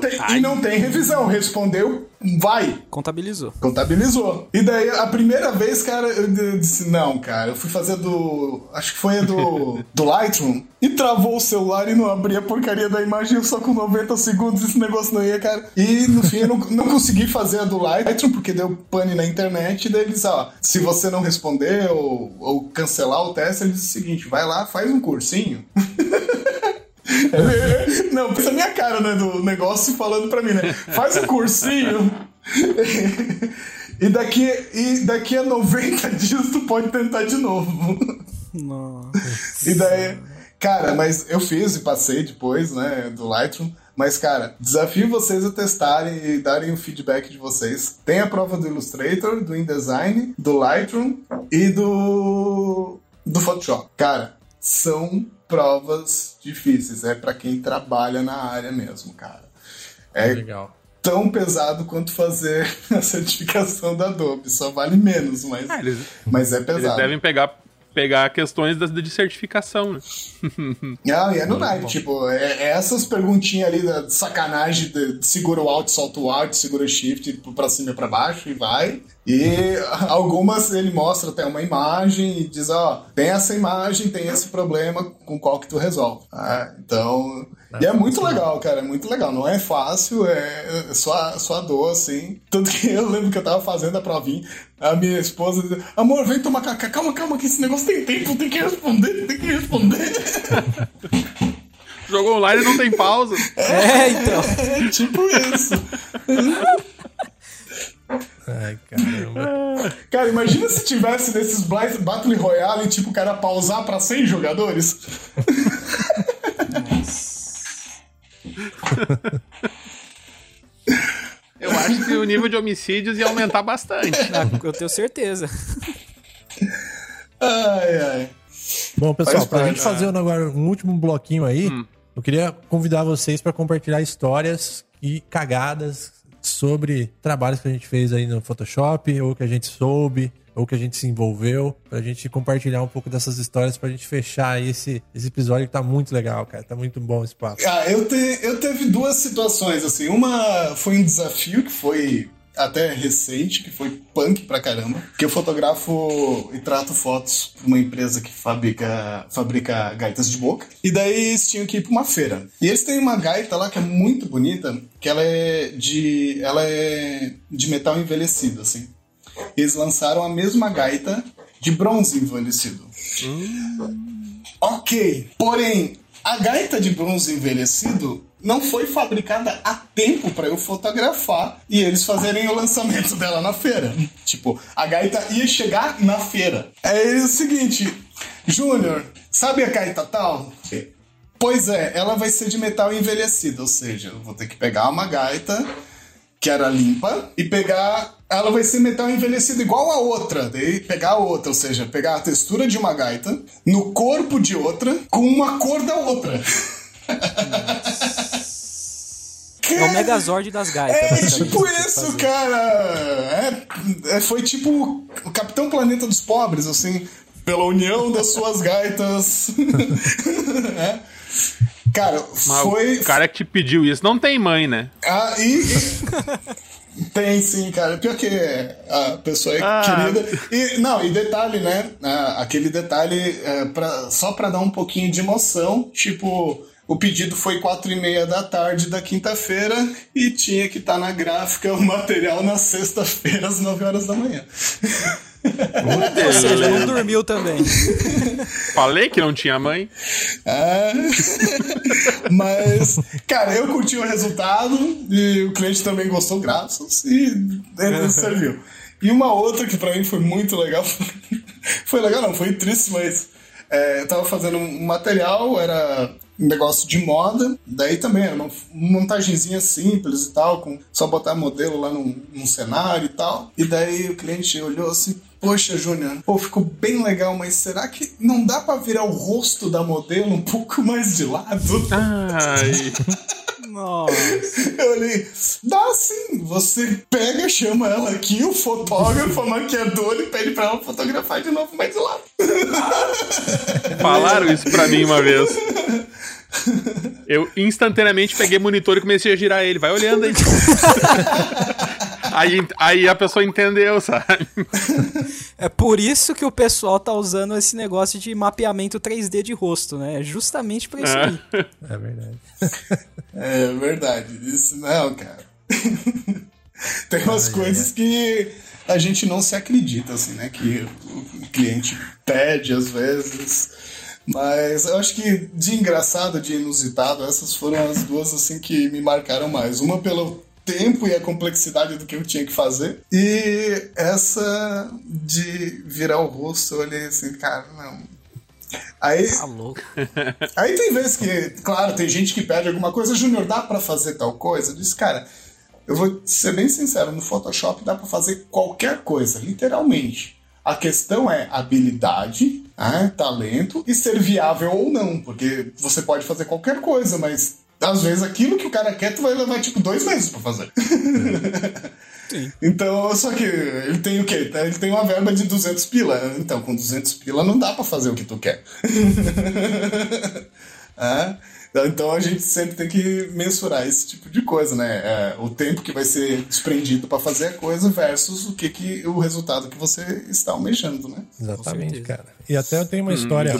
tem revisão. Respondeu, vai. Contabilizou. Contabilizou. E daí, a primeira vez, cara, eu disse, não, cara, eu fui fazer do... Acho que foi do Lightroom. E travou o celular e não abria a porcaria da imagem, só com 90 segundos esse negócio não ia, cara. E, no fim, eu não consegui fazer a do Lightroom, porque deu pane na internet. E daí, eles, ó, se você não responder ou cancelar o teste, eles dizem o seguinte, vai lá, faz um cursinho. Não, pensa a minha cara, né, do negócio falando pra mim, né? Faz um cursinho. E daqui a 90 dias tu pode tentar de novo. Nossa. E daí, cara, mas eu fiz e passei depois, né, do Lightroom. Mas, cara, desafio vocês a testarem e darem o feedback de vocês. Tem a prova do Illustrator, do InDesign, do Lightroom e do Photoshop. Cara, são provas difíceis. É pra quem trabalha na área mesmo, cara. É legal. Tão pesado quanto fazer a certificação da Adobe. Só vale menos, mas, mas é pesado. Eles devem pegar questões de certificação, né? Não, e é no naipe, tipo, essas perguntinhas ali da sacanagem de segura o alt, solta o alt, segura o shift pra cima e pra baixo e vai. E algumas ele mostra até uma imagem e diz, ó, tem essa imagem, tem esse problema, com qual que tu resolve. Ah, então... E é muito legal, cara, é muito legal. Não é fácil, é só dor, assim. Tanto que eu lembro que eu tava fazendo a provinha, a minha esposa dizia, amor, vem tomar cacá, calma, que esse negócio tem tempo, tem que responder. Jogou online e não tem pausa. É, então. É tipo isso. Ai, caramba. Cara, imagina se tivesse desses Battle Royale, tipo, o cara pausar pra 100 jogadores. Nossa. Eu acho que o nível de homicídios ia aumentar bastante. Eu tenho certeza. Ai. Bom, pessoal, pra gente fazer agora um último bloquinho aí, eu queria convidar vocês para compartilhar histórias e cagadas sobre trabalhos que a gente fez aí no Photoshop, ou que a gente soube, ou que a gente se envolveu, pra gente compartilhar um pouco dessas histórias, pra gente fechar esse episódio que tá muito legal, cara. Tá muito bom esse papo. Ah, eu teve duas situações, assim. Uma foi um desafio que foi até recente, que foi punk pra caramba, que eu fotografo e trato fotos pra uma empresa que fabrica gaitas de boca, e daí eles tinham que ir pra uma feira. E eles têm uma gaita lá que é muito bonita, que ela é de metal envelhecido, assim. Eles lançaram a mesma gaita de bronze envelhecido. Ok, porém, a gaita de bronze envelhecido não foi fabricada a tempo para eu fotografar e eles fazerem o lançamento dela na feira. Tipo, a gaita ia chegar na feira. É o seguinte, Júnior, sabe a gaita tal? Pois é, ela vai ser de metal envelhecido, ou seja, eu vou ter que pegar uma gaita que era limpa e pegar... Ela vai ser metal envelhecido igual a outra. Daí pegar a outra, ou seja, pegar a textura de uma gaita no corpo de outra com uma cor da outra. É o Megazord das gaitas. É tipo isso, cara. Foi tipo o Capitão Planeta dos Pobres, assim, pela união das suas gaitas. Cara, foi... O cara que te pediu isso não tem mãe, né? Ah, tem sim, cara. Pior que a pessoa é querida. E detalhe, né? Aquele detalhe, só pra dar um pouquinho de emoção, tipo, o pedido foi 4:30 da tarde da quinta-feira e tinha que estar na gráfica o material na sexta-feira, às 9 horas da manhã. Ou seja, não dormiu também. Falei que não tinha mãe. Mas, cara, eu curti o resultado e o cliente também gostou, graças, e ele serviu. E uma outra que pra mim foi muito legal. Foi legal não, foi triste, mas eu tava fazendo um material, era um negócio de moda, daí também era uma montagenzinha simples e tal, com só botar modelo lá num cenário e tal. E daí o cliente olhou assim, poxa, Júnior, ficou bem legal, mas será que não dá pra virar o rosto da modelo um pouco mais de lado? Ai... Nossa. Eu olhei, dá sim, você pega, chama ela aqui, o fotógrafo, a maquiadora, e pede pra ela fotografar de novo, mas lá. Falaram isso pra mim uma vez. Eu instantaneamente peguei o monitor e comecei a girar ele, vai olhando aí. Aí a pessoa entendeu, sabe? É por isso que o pessoal tá usando esse negócio de mapeamento 3D de rosto, né? É justamente pra isso aí. É verdade. É verdade. Isso não, cara. Tem umas coisas que a gente não se acredita, assim, né? Que o cliente pede, às vezes... Mas eu acho que de engraçado, de inusitado, essas foram as duas assim que me marcaram mais. Uma pelo tempo e a complexidade do que eu tinha que fazer. E essa de virar o rosto, eu olhei assim, cara, não... Aí, tá louco. Aí tem vezes que, claro, tem gente que pede alguma coisa. Júnior, dá pra fazer tal coisa? Eu disse, cara, eu vou ser bem sincero, no Photoshop dá pra fazer qualquer coisa, literalmente. A questão é habilidade... Ah, talento e ser viável ou não, porque você pode fazer qualquer coisa, mas às vezes aquilo que o cara quer tu vai levar tipo 2 meses pra fazer. Sim. Então, só que ele tem o quê? Ele tem uma verba de 200 pila. Então, com 200 pila não dá pra fazer o que tu quer. Ah, então a gente sempre tem que mensurar esse tipo de coisa, né? É, o tempo que vai ser desprendido pra fazer a coisa versus o o resultado que você está almejando, né? Exatamente, cara. E até eu tenho uma história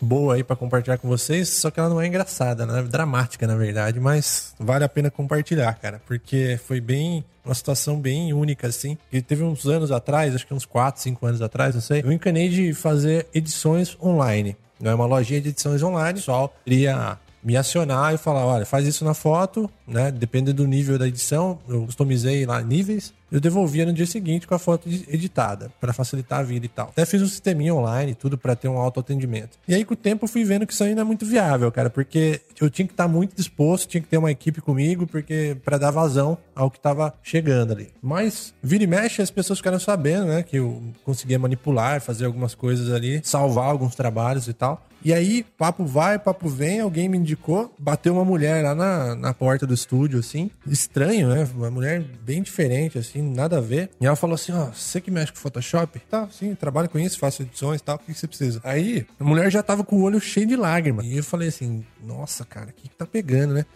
boa aí pra compartilhar com vocês, só que ela não é engraçada, né? É dramática, na verdade, mas vale a pena compartilhar, cara, porque foi bem... uma situação bem única, assim. E teve uns anos atrás, acho que uns 4, 5 anos atrás, não sei, eu encanei de fazer edições online. Não é uma lojinha de edições online, o pessoal queria me acionar e falar, olha, faz isso na foto, né? Dependendo do nível da edição, eu customizei lá níveis, eu devolvia no dia seguinte com a foto editada, para facilitar a vida e tal. Até fiz um sisteminha online, tudo para ter um autoatendimento. E aí, com o tempo, eu fui vendo que isso ainda é muito viável, cara, porque eu tinha que estar muito disposto, tinha que ter uma equipe comigo, porque para dar vazão ao que estava chegando ali. Mas, vira e mexe, as pessoas ficaram sabendo, né, que eu conseguia manipular, fazer algumas coisas ali, salvar alguns trabalhos e tal. E aí, papo vai, papo vem, alguém me indicou, bateu uma mulher lá na porta do estúdio, assim, estranho, né? Uma mulher bem diferente, assim, nada a ver. E ela falou assim, ó, você que mexe com Photoshop? Tá, sim, trabalho com isso, faço edições e tal, o que você precisa? Aí, a mulher já tava com o olho cheio de lágrimas. E eu falei assim, nossa, cara, o que tá pegando, né?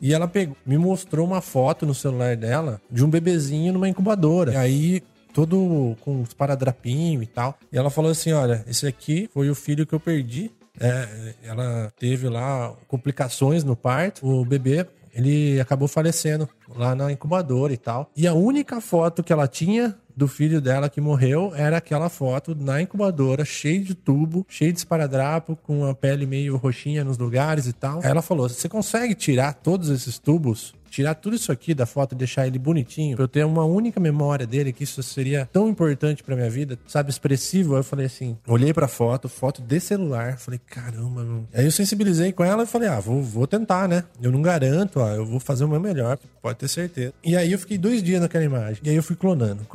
E ela me mostrou uma foto no celular dela de um bebezinho numa incubadora. E aí... todo com os paradrapinhos e tal. E ela falou assim, olha, esse aqui foi o filho que eu perdi. É, ela teve lá complicações no parto. O bebê, ele acabou falecendo lá na incubadora e tal. E a única foto que ela tinha do filho dela que morreu era aquela foto na incubadora, cheio de tubo, cheio de esparadrapo, com a pele meio roxinha nos lugares e tal. Aí ela falou, você consegue tirar todos esses tubos? Tirar tudo isso aqui da foto e deixar ele bonitinho, pra eu ter uma única memória dele, que isso seria tão importante pra minha vida, sabe, expressivo. Aí eu falei assim, olhei pra foto de celular, falei, caramba, mano. Aí eu sensibilizei com ela e falei, vou tentar, né? Eu não garanto, eu vou fazer o meu melhor, pode ter certeza. E aí eu fiquei 2 dias naquela imagem, e aí eu fui clonando,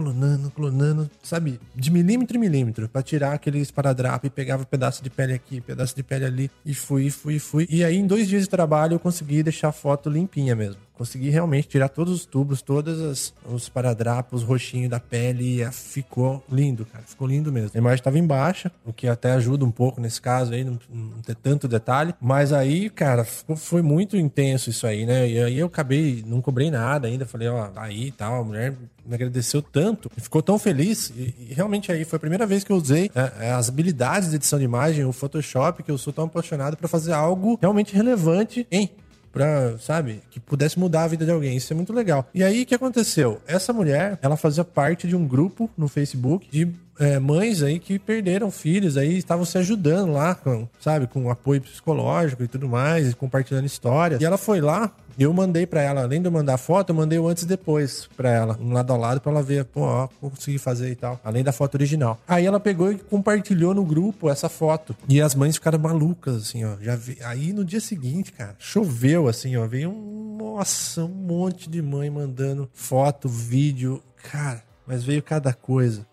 sabe, de milímetro em milímetro, pra tirar aquele esparadrapo, e pegava um pedaço de pele aqui, pedaço de pele ali, e fui. E aí em 2 dias de trabalho eu consegui deixar a foto limpinha mesmo. Consegui realmente tirar todos os tubos, todos os paradrapos, roxinho da pele. Ficou lindo, cara. Ficou lindo mesmo. A imagem estava em baixa, o que até ajuda um pouco nesse caso aí, não ter tanto detalhe. Mas aí, cara, foi muito intenso isso aí, né? E aí eu acabei, não cobrei nada ainda. Falei, tá aí e tal, a mulher... me agradeceu tanto, ficou tão feliz e realmente aí foi a primeira vez que eu usei as habilidades de edição de imagem, o Photoshop, que eu sou tão apaixonado, para fazer algo realmente relevante, pra, sabe, que pudesse mudar a vida de alguém. Isso é muito legal. E aí, o que aconteceu? Essa mulher, ela fazia parte de um grupo no Facebook de mães aí que perderam filhos, aí estavam se ajudando lá, com apoio psicológico e tudo mais, compartilhando histórias. E ela foi lá, eu mandei pra ela, além de eu mandar foto, eu mandei o antes e depois pra ela, um lado a lado, pra ela ver, consegui fazer e tal, além da foto original. Aí ela pegou e compartilhou no grupo essa foto, e as mães ficaram malucas, assim, já vi. Aí no dia seguinte, cara, choveu, assim, veio um monte de mãe mandando foto, vídeo, cara. Mas veio cada coisa,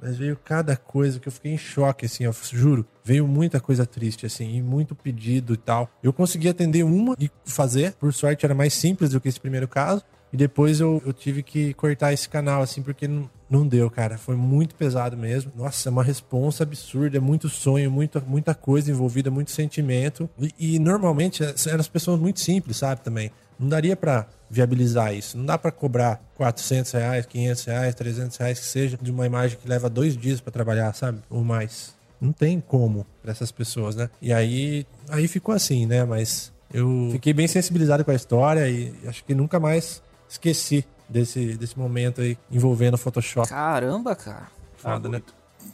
que eu fiquei em choque, assim, juro. Veio muita coisa triste, assim, e muito pedido e tal. Eu consegui atender uma e fazer, por sorte era mais simples do que esse primeiro caso. E depois eu tive que cortar esse canal, assim, porque não deu, cara. Foi muito pesado mesmo. Nossa, é uma responsa absurda, é muito sonho, muita coisa envolvida, muito sentimento. E normalmente eram as pessoas muito simples, sabe, também. Não daria pra viabilizar isso. Não dá para cobrar R$400, R$500, R$300, que seja, de uma imagem que leva 2 dias para trabalhar, sabe? Ou mais. Não tem como para essas pessoas, né? E aí ficou assim, né? Mas eu fiquei bem sensibilizado com a história e acho que nunca mais esqueci desse momento aí envolvendo o Photoshop. Caramba, cara. Foda, né?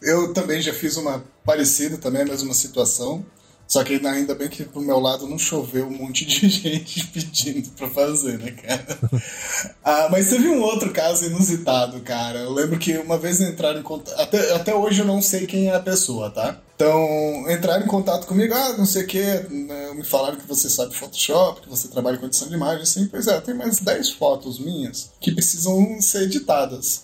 Eu também já fiz uma parecida também, a mesma situação. Só que ainda bem que pro meu lado não choveu um monte de gente pedindo pra fazer, né, cara? Mas teve um outro caso inusitado, cara. Eu lembro que uma vez entraram em contato... Até hoje eu não sei quem é a pessoa, tá? Então, entraram em contato comigo, não sei o quê, me falaram que você sabe Photoshop, que você trabalha com edição de imagem, assim, pois é, tem mais 10 fotos minhas que precisam ser editadas.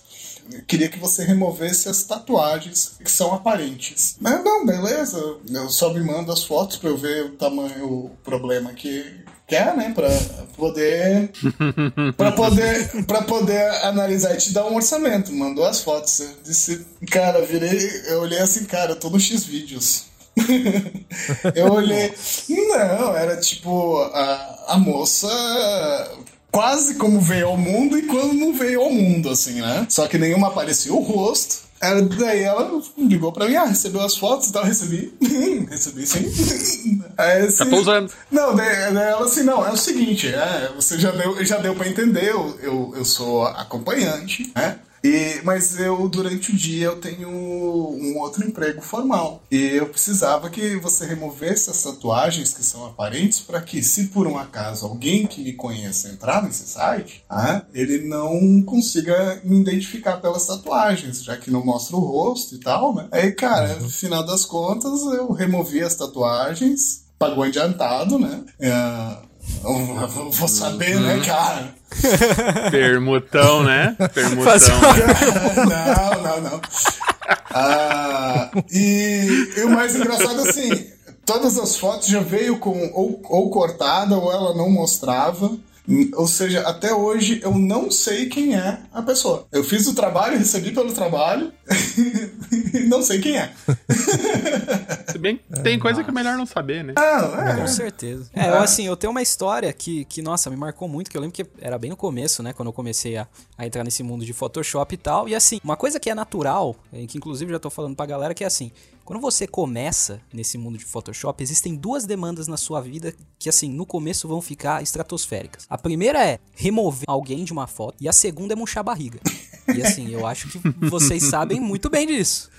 Eu queria que você removesse as tatuagens que são aparentes. Mas não, beleza. Eu só me mando as fotos pra eu ver o tamanho, o problema que quer, né? Pra poder analisar e te dar um orçamento. Mandou as fotos. Eu disse, cara, eu olhei assim, cara, eu tô no X-Vídeos. Eu olhei. Não, era tipo a moça... Quase como veio ao mundo e quando não veio ao mundo, assim, né? Só que nenhuma apareceu o rosto. Daí ela ligou pra mim, recebeu as fotos e tal, recebi. Recebi sim. Aí, assim, já tô usando. Não, daí ela assim, não, é o seguinte, você já deu pra entender, eu sou acompanhante, né? Mas durante o dia, eu tenho um outro emprego formal. E eu precisava que você removesse as tatuagens que são aparentes para que, se por um acaso alguém que me conheça entrar nesse site, ele não consiga me identificar pelas tatuagens, já que não mostra o rosto e tal, né? Aí, cara, no final das contas, eu removi as tatuagens, pagou adiantado, né? Eu vou saber, né, cara? Permutão, né? Permutão. Não. E o mais engraçado, assim, todas as fotos já veio com ou cortada ou ela não mostrava. Ou seja, até hoje eu não sei quem é a pessoa. Eu fiz o trabalho, recebi pelo trabalho e não sei quem é. Se bem tem coisa que é melhor não saber, né? Com certeza. Eu tenho uma história que, nossa, me marcou muito, que eu lembro que era bem no começo, né? Quando eu comecei a entrar nesse mundo de Photoshop e tal. E assim, uma coisa que é natural, que inclusive já tô falando pra galera, que é assim... Quando você começa nesse mundo de Photoshop, existem 2 demandas na sua vida que, assim, no começo vão ficar estratosféricas. A primeira é remover alguém de uma foto e a segunda é murchar a barriga. E, assim, eu acho que vocês sabem muito bem disso.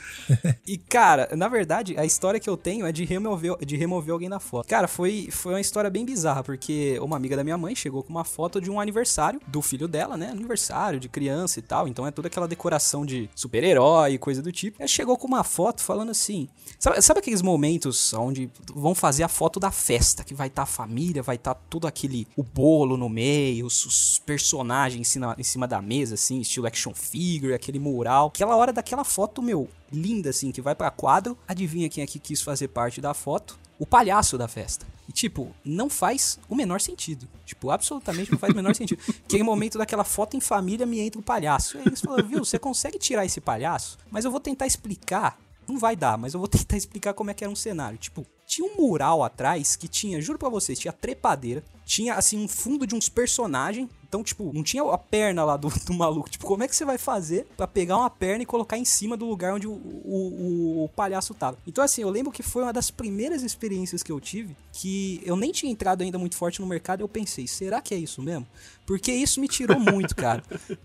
E, cara, na verdade, a história que eu tenho é de remover alguém da foto. Cara, foi uma história bem bizarra, porque uma amiga da minha mãe chegou com uma foto de um aniversário do filho dela, né? Aniversário de criança e tal. Então é toda aquela decoração de super-herói e coisa do tipo. Ela chegou com uma foto falando assim, Sabe aqueles momentos onde vão fazer a foto da festa, que vai estar a família, vai estar todo aquele, o bolo no meio, os personagens em cima da mesa, assim, estilo action figure, aquele mural. Aquela hora daquela foto, meu, linda, assim, que vai pra quadro. Adivinha quem aqui quis fazer parte da foto? O palhaço da festa. E, tipo, não faz o menor sentido. Tipo, absolutamente não faz o menor sentido. Que em momento daquela foto em família me entra o palhaço. E aí eles falam, viu, você consegue tirar esse palhaço? Mas eu vou tentar explicar... Não vai dar, mas eu vou tentar explicar como é que era um cenário. Tipo, tinha um mural atrás que tinha, juro pra vocês, tinha trepadeira. Tinha, assim, um fundo de uns personagens. Então, tipo, não tinha a perna lá do maluco. Tipo, como é que você vai fazer pra pegar uma perna e colocar em cima do lugar onde o palhaço tava? Então, assim, eu lembro que foi uma das primeiras experiências que eu tive, que eu nem tinha entrado ainda muito forte no mercado, e eu pensei, será que é isso mesmo? Porque isso me tirou muito, cara.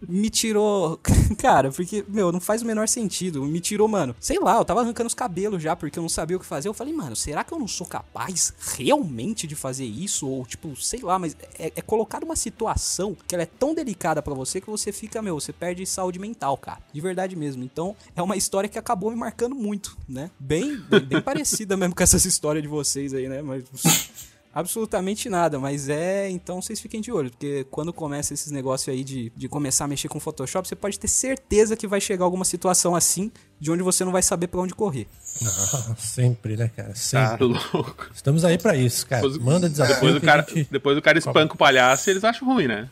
Me tirou... Cara, porque, meu, não faz o menor sentido. Me tirou, mano. Sei lá, eu tava arrancando os cabelos já, porque eu não sabia o que fazer. Eu falei, mano, será que eu não sou capaz realmente de fazer isso? Ou, tipo, sei lá, mas é colocar uma situação que ela é tão delicada pra você que você fica, meu, você perde saúde mental, cara. De verdade mesmo. Então, é uma história que acabou me marcando muito, né? Bem parecida mesmo com essas histórias de vocês aí, né? Mas... absolutamente nada, mas então vocês fiquem de olho, porque quando começa esses negócios aí de começar a mexer com Photoshop, você pode ter certeza que vai chegar alguma situação assim, de onde você não vai saber pra onde correr. Ah, sempre, né, cara? Sempre. Tá louco. Estamos aí pra isso, cara. Manda desafio. Depois o cara espanca o palhaço e eles acham ruim, né?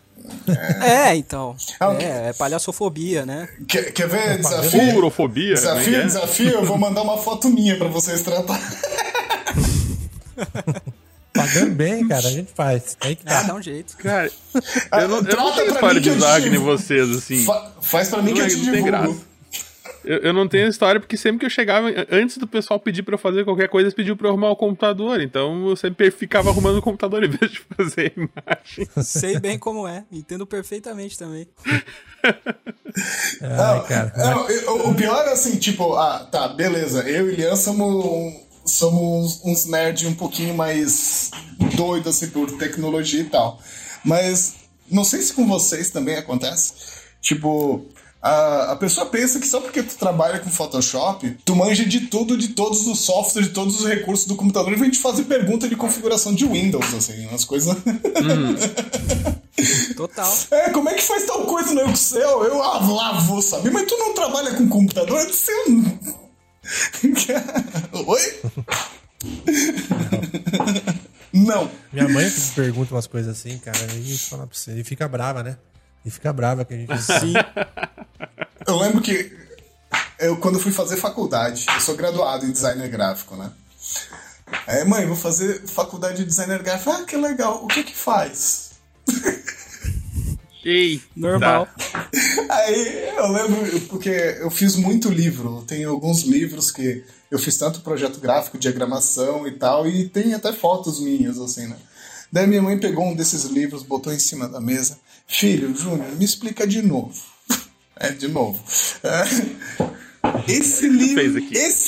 Então. É palhaçofobia, né? Quer ver desafio? Furofobia. Desafio, eu vou mandar uma foto minha pra vocês tratar. pagando bem, cara, a gente faz. Aí que tá. Dá um jeito. Cara, eu não tenho história de Wagner em vocês, assim. Faz pra mim que eu te divulgo. Eu não tenho história, porque sempre que eu chegava, antes do pessoal pedir pra eu fazer qualquer coisa, eles pediam pra eu arrumar o computador. Então eu sempre ficava arrumando o computador em vez de fazer a imagem. Sei bem como é, entendo perfeitamente também. Ai, cara. O pior é assim, tipo, tá, beleza, eu e Lian somos uns nerds um pouquinho mais doidos assim, por tecnologia e tal. Mas não sei se com vocês também acontece. Tipo, a pessoa pensa que só porque tu trabalha com Photoshop, tu manja de tudo, de todos os softwares, de todos os recursos do computador, e vem te fazer pergunta de configuração de Windows, assim, umas coisas... Total. É, como é que faz tal coisa no Excel? Eu lá vou saber, mas tu não trabalha com computador, é de seu... Oi? Não. Minha mãe que pergunta umas coisas assim, cara, e fala pra você, e fica brava, né? E fica brava que a gente... Assim. Eu lembro que quando eu fui fazer faculdade, eu sou graduado em designer gráfico, né? Aí, mãe, vou fazer faculdade de designer gráfico. Ah, que legal. O que faz? Ei, normal. Tá. Aí, eu lembro, porque eu fiz muito livro. Tem alguns livros que eu fiz tanto projeto gráfico, diagramação e tal, e tem até fotos minhas, assim, né? Daí minha mãe pegou um desses livros, botou em cima da mesa. Filho, Júnior, me explica de novo. Esse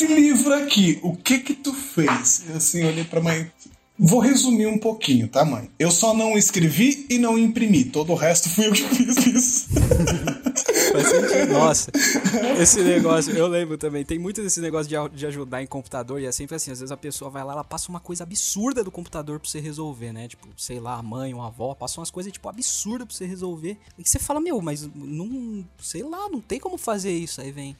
livro aqui, o que tu fez? Eu assim, olhei pra mãe. Vou resumir um pouquinho, tá, mãe? Eu só não escrevi e não imprimi. Todo o resto fui eu que fiz isso. Faz sentido. Nossa, esse negócio, eu lembro também. Tem muito desse negócio de ajudar em computador. E é sempre assim, às vezes a pessoa vai lá, ela passa uma coisa absurda do computador pra você resolver, né? Tipo, sei lá, a mãe ou a avó, passa umas coisas, tipo, absurdas pra você resolver. E você fala, meu, mas não, sei lá, não tem como fazer isso. Aí vem...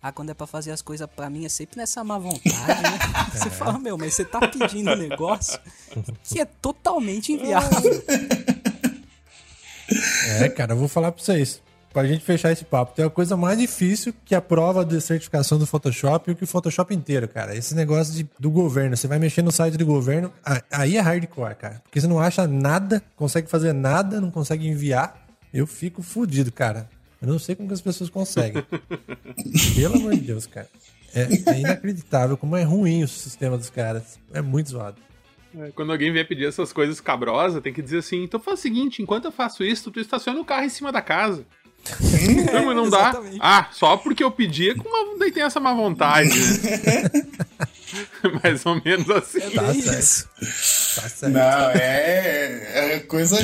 Ah, quando é pra fazer as coisas pra mim, é sempre nessa má vontade, né? É. Você fala, meu, mas você tá pedindo um negócio que é totalmente inviável. É, cara, eu vou falar pra vocês. Pra gente fechar esse papo, tem uma coisa mais difícil que a prova de certificação do Photoshop e o que o Photoshop inteiro, cara. Esse negócio do governo, você vai mexer no site do governo, aí é hardcore, cara. Porque você não acha nada, consegue fazer nada, não consegue enviar. Eu fico fudido, cara. Eu não sei como que as pessoas conseguem. Pelo amor de Deus, cara. É inacreditável como é ruim o sistema dos caras. É muito zoado. Quando alguém vier pedir essas coisas cabrosas, tem que dizer assim, então faz o seguinte, enquanto eu faço isso, tu estaciona o carro em cima da casa. Não, mas não dá. Ah, só porque eu pedi, daí tem essa má vontade, né? Mais ou menos assim. Tá certo. Tá certo. Não, coisa...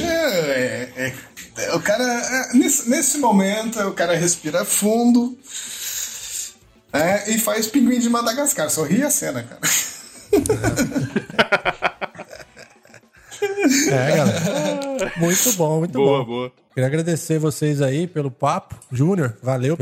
O cara, nesse momento, o cara respira fundo, né, e faz pinguim de Madagascar. Só ri a cena, cara. É, galera. Muito bom, muito bom. Boa. Queria agradecer vocês aí pelo papo. Júnior, valeu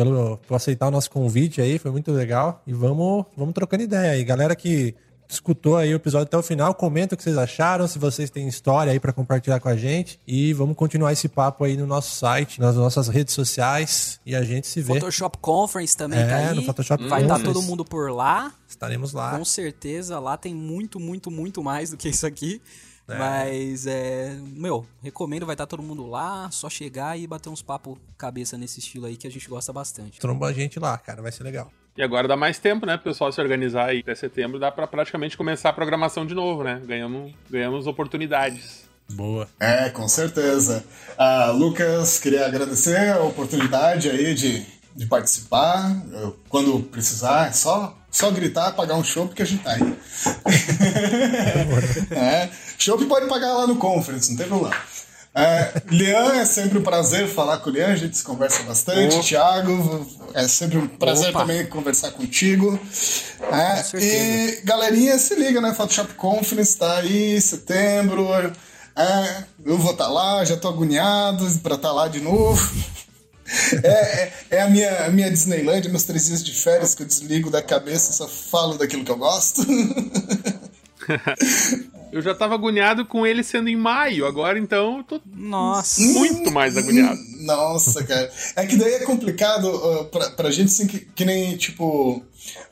por aceitar o nosso convite aí, foi muito legal. E vamos trocando ideia aí. Galera que escutou aí o episódio até o final, comenta o que vocês acharam, se vocês têm história aí pra compartilhar com a gente, e vamos continuar esse papo aí no nosso site, nas nossas redes sociais, e a gente se vê. Photoshop Conference também tá aí, no Photoshop vai estar todo mundo por lá. Estaremos lá. Com certeza, lá tem muito, muito, muito mais do que isso aqui. Mas, recomendo, vai estar todo mundo lá, só chegar e bater uns papo cabeça nesse estilo aí que a gente gosta bastante. Tromba a gente lá, cara, vai ser legal. E agora dá mais tempo, né, pessoal, se organizar aí até setembro, dá pra praticamente começar a programação de novo, né? Ganhamos oportunidades. Boa. É, com certeza. Lucas, queria agradecer a oportunidade aí de participar. Quando precisar, é só gritar, pagar um chopp que a gente tá aí. Chopp pode pagar lá no Conference, não tem problema. Lian, é sempre um prazer falar com o Lian, a gente conversa bastante. Thiago, é sempre um prazer também conversar contigo. E galerinha, se liga, né? Photoshop Conference tá aí, setembro. Eu vou estar lá, já tô agoniado pra estar lá de novo. É a minha Disneylandia, meus 3 dias de férias que eu desligo da cabeça e só falo daquilo que eu gosto. Eu já tava agoniado com ele sendo em maio, agora então eu tô muito mais agoniado. Nossa, cara. É que daí é complicado pra gente, assim, que nem, tipo...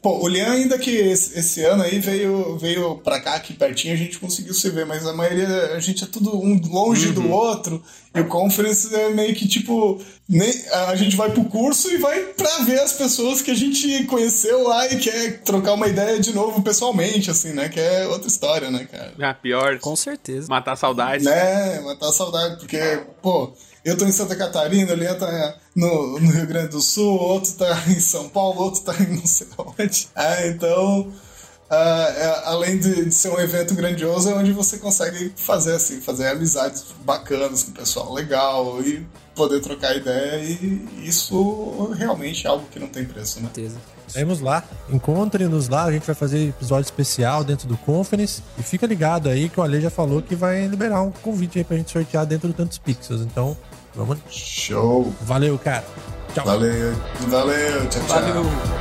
Pô, o Lian, ainda que esse ano aí veio pra cá, aqui pertinho, a gente conseguiu se ver, mas a maioria, a gente é tudo um longe do outro, e o conference é meio que, tipo, nem, a gente vai pro curso e vai pra ver as pessoas que a gente conheceu lá e quer trocar uma ideia de novo pessoalmente, assim, né, que é outra história, né, cara? Ah, pior. Com certeza. Matar a saudade. Né, matar a saudade, porque, pô... Eu tô em Santa Catarina, o Lian tá no Rio Grande do Sul, outro tá em São Paulo, outro tá em não sei onde. Ah, então, além de ser um evento grandioso, é onde você consegue fazer assim, fazer amizades bacanas com o pessoal legal e poder trocar ideia, e isso realmente é algo que não tem preço, né? Com certeza. Vamos lá, encontrem-nos lá, a gente vai fazer episódio especial dentro do Conference, e fica ligado aí que o Ale já falou que vai liberar um convite aí pra gente sortear dentro do Tantos Pixels, então vamos. Show! Valeu, cara! Tchau! Valeu, tchau! Valeu.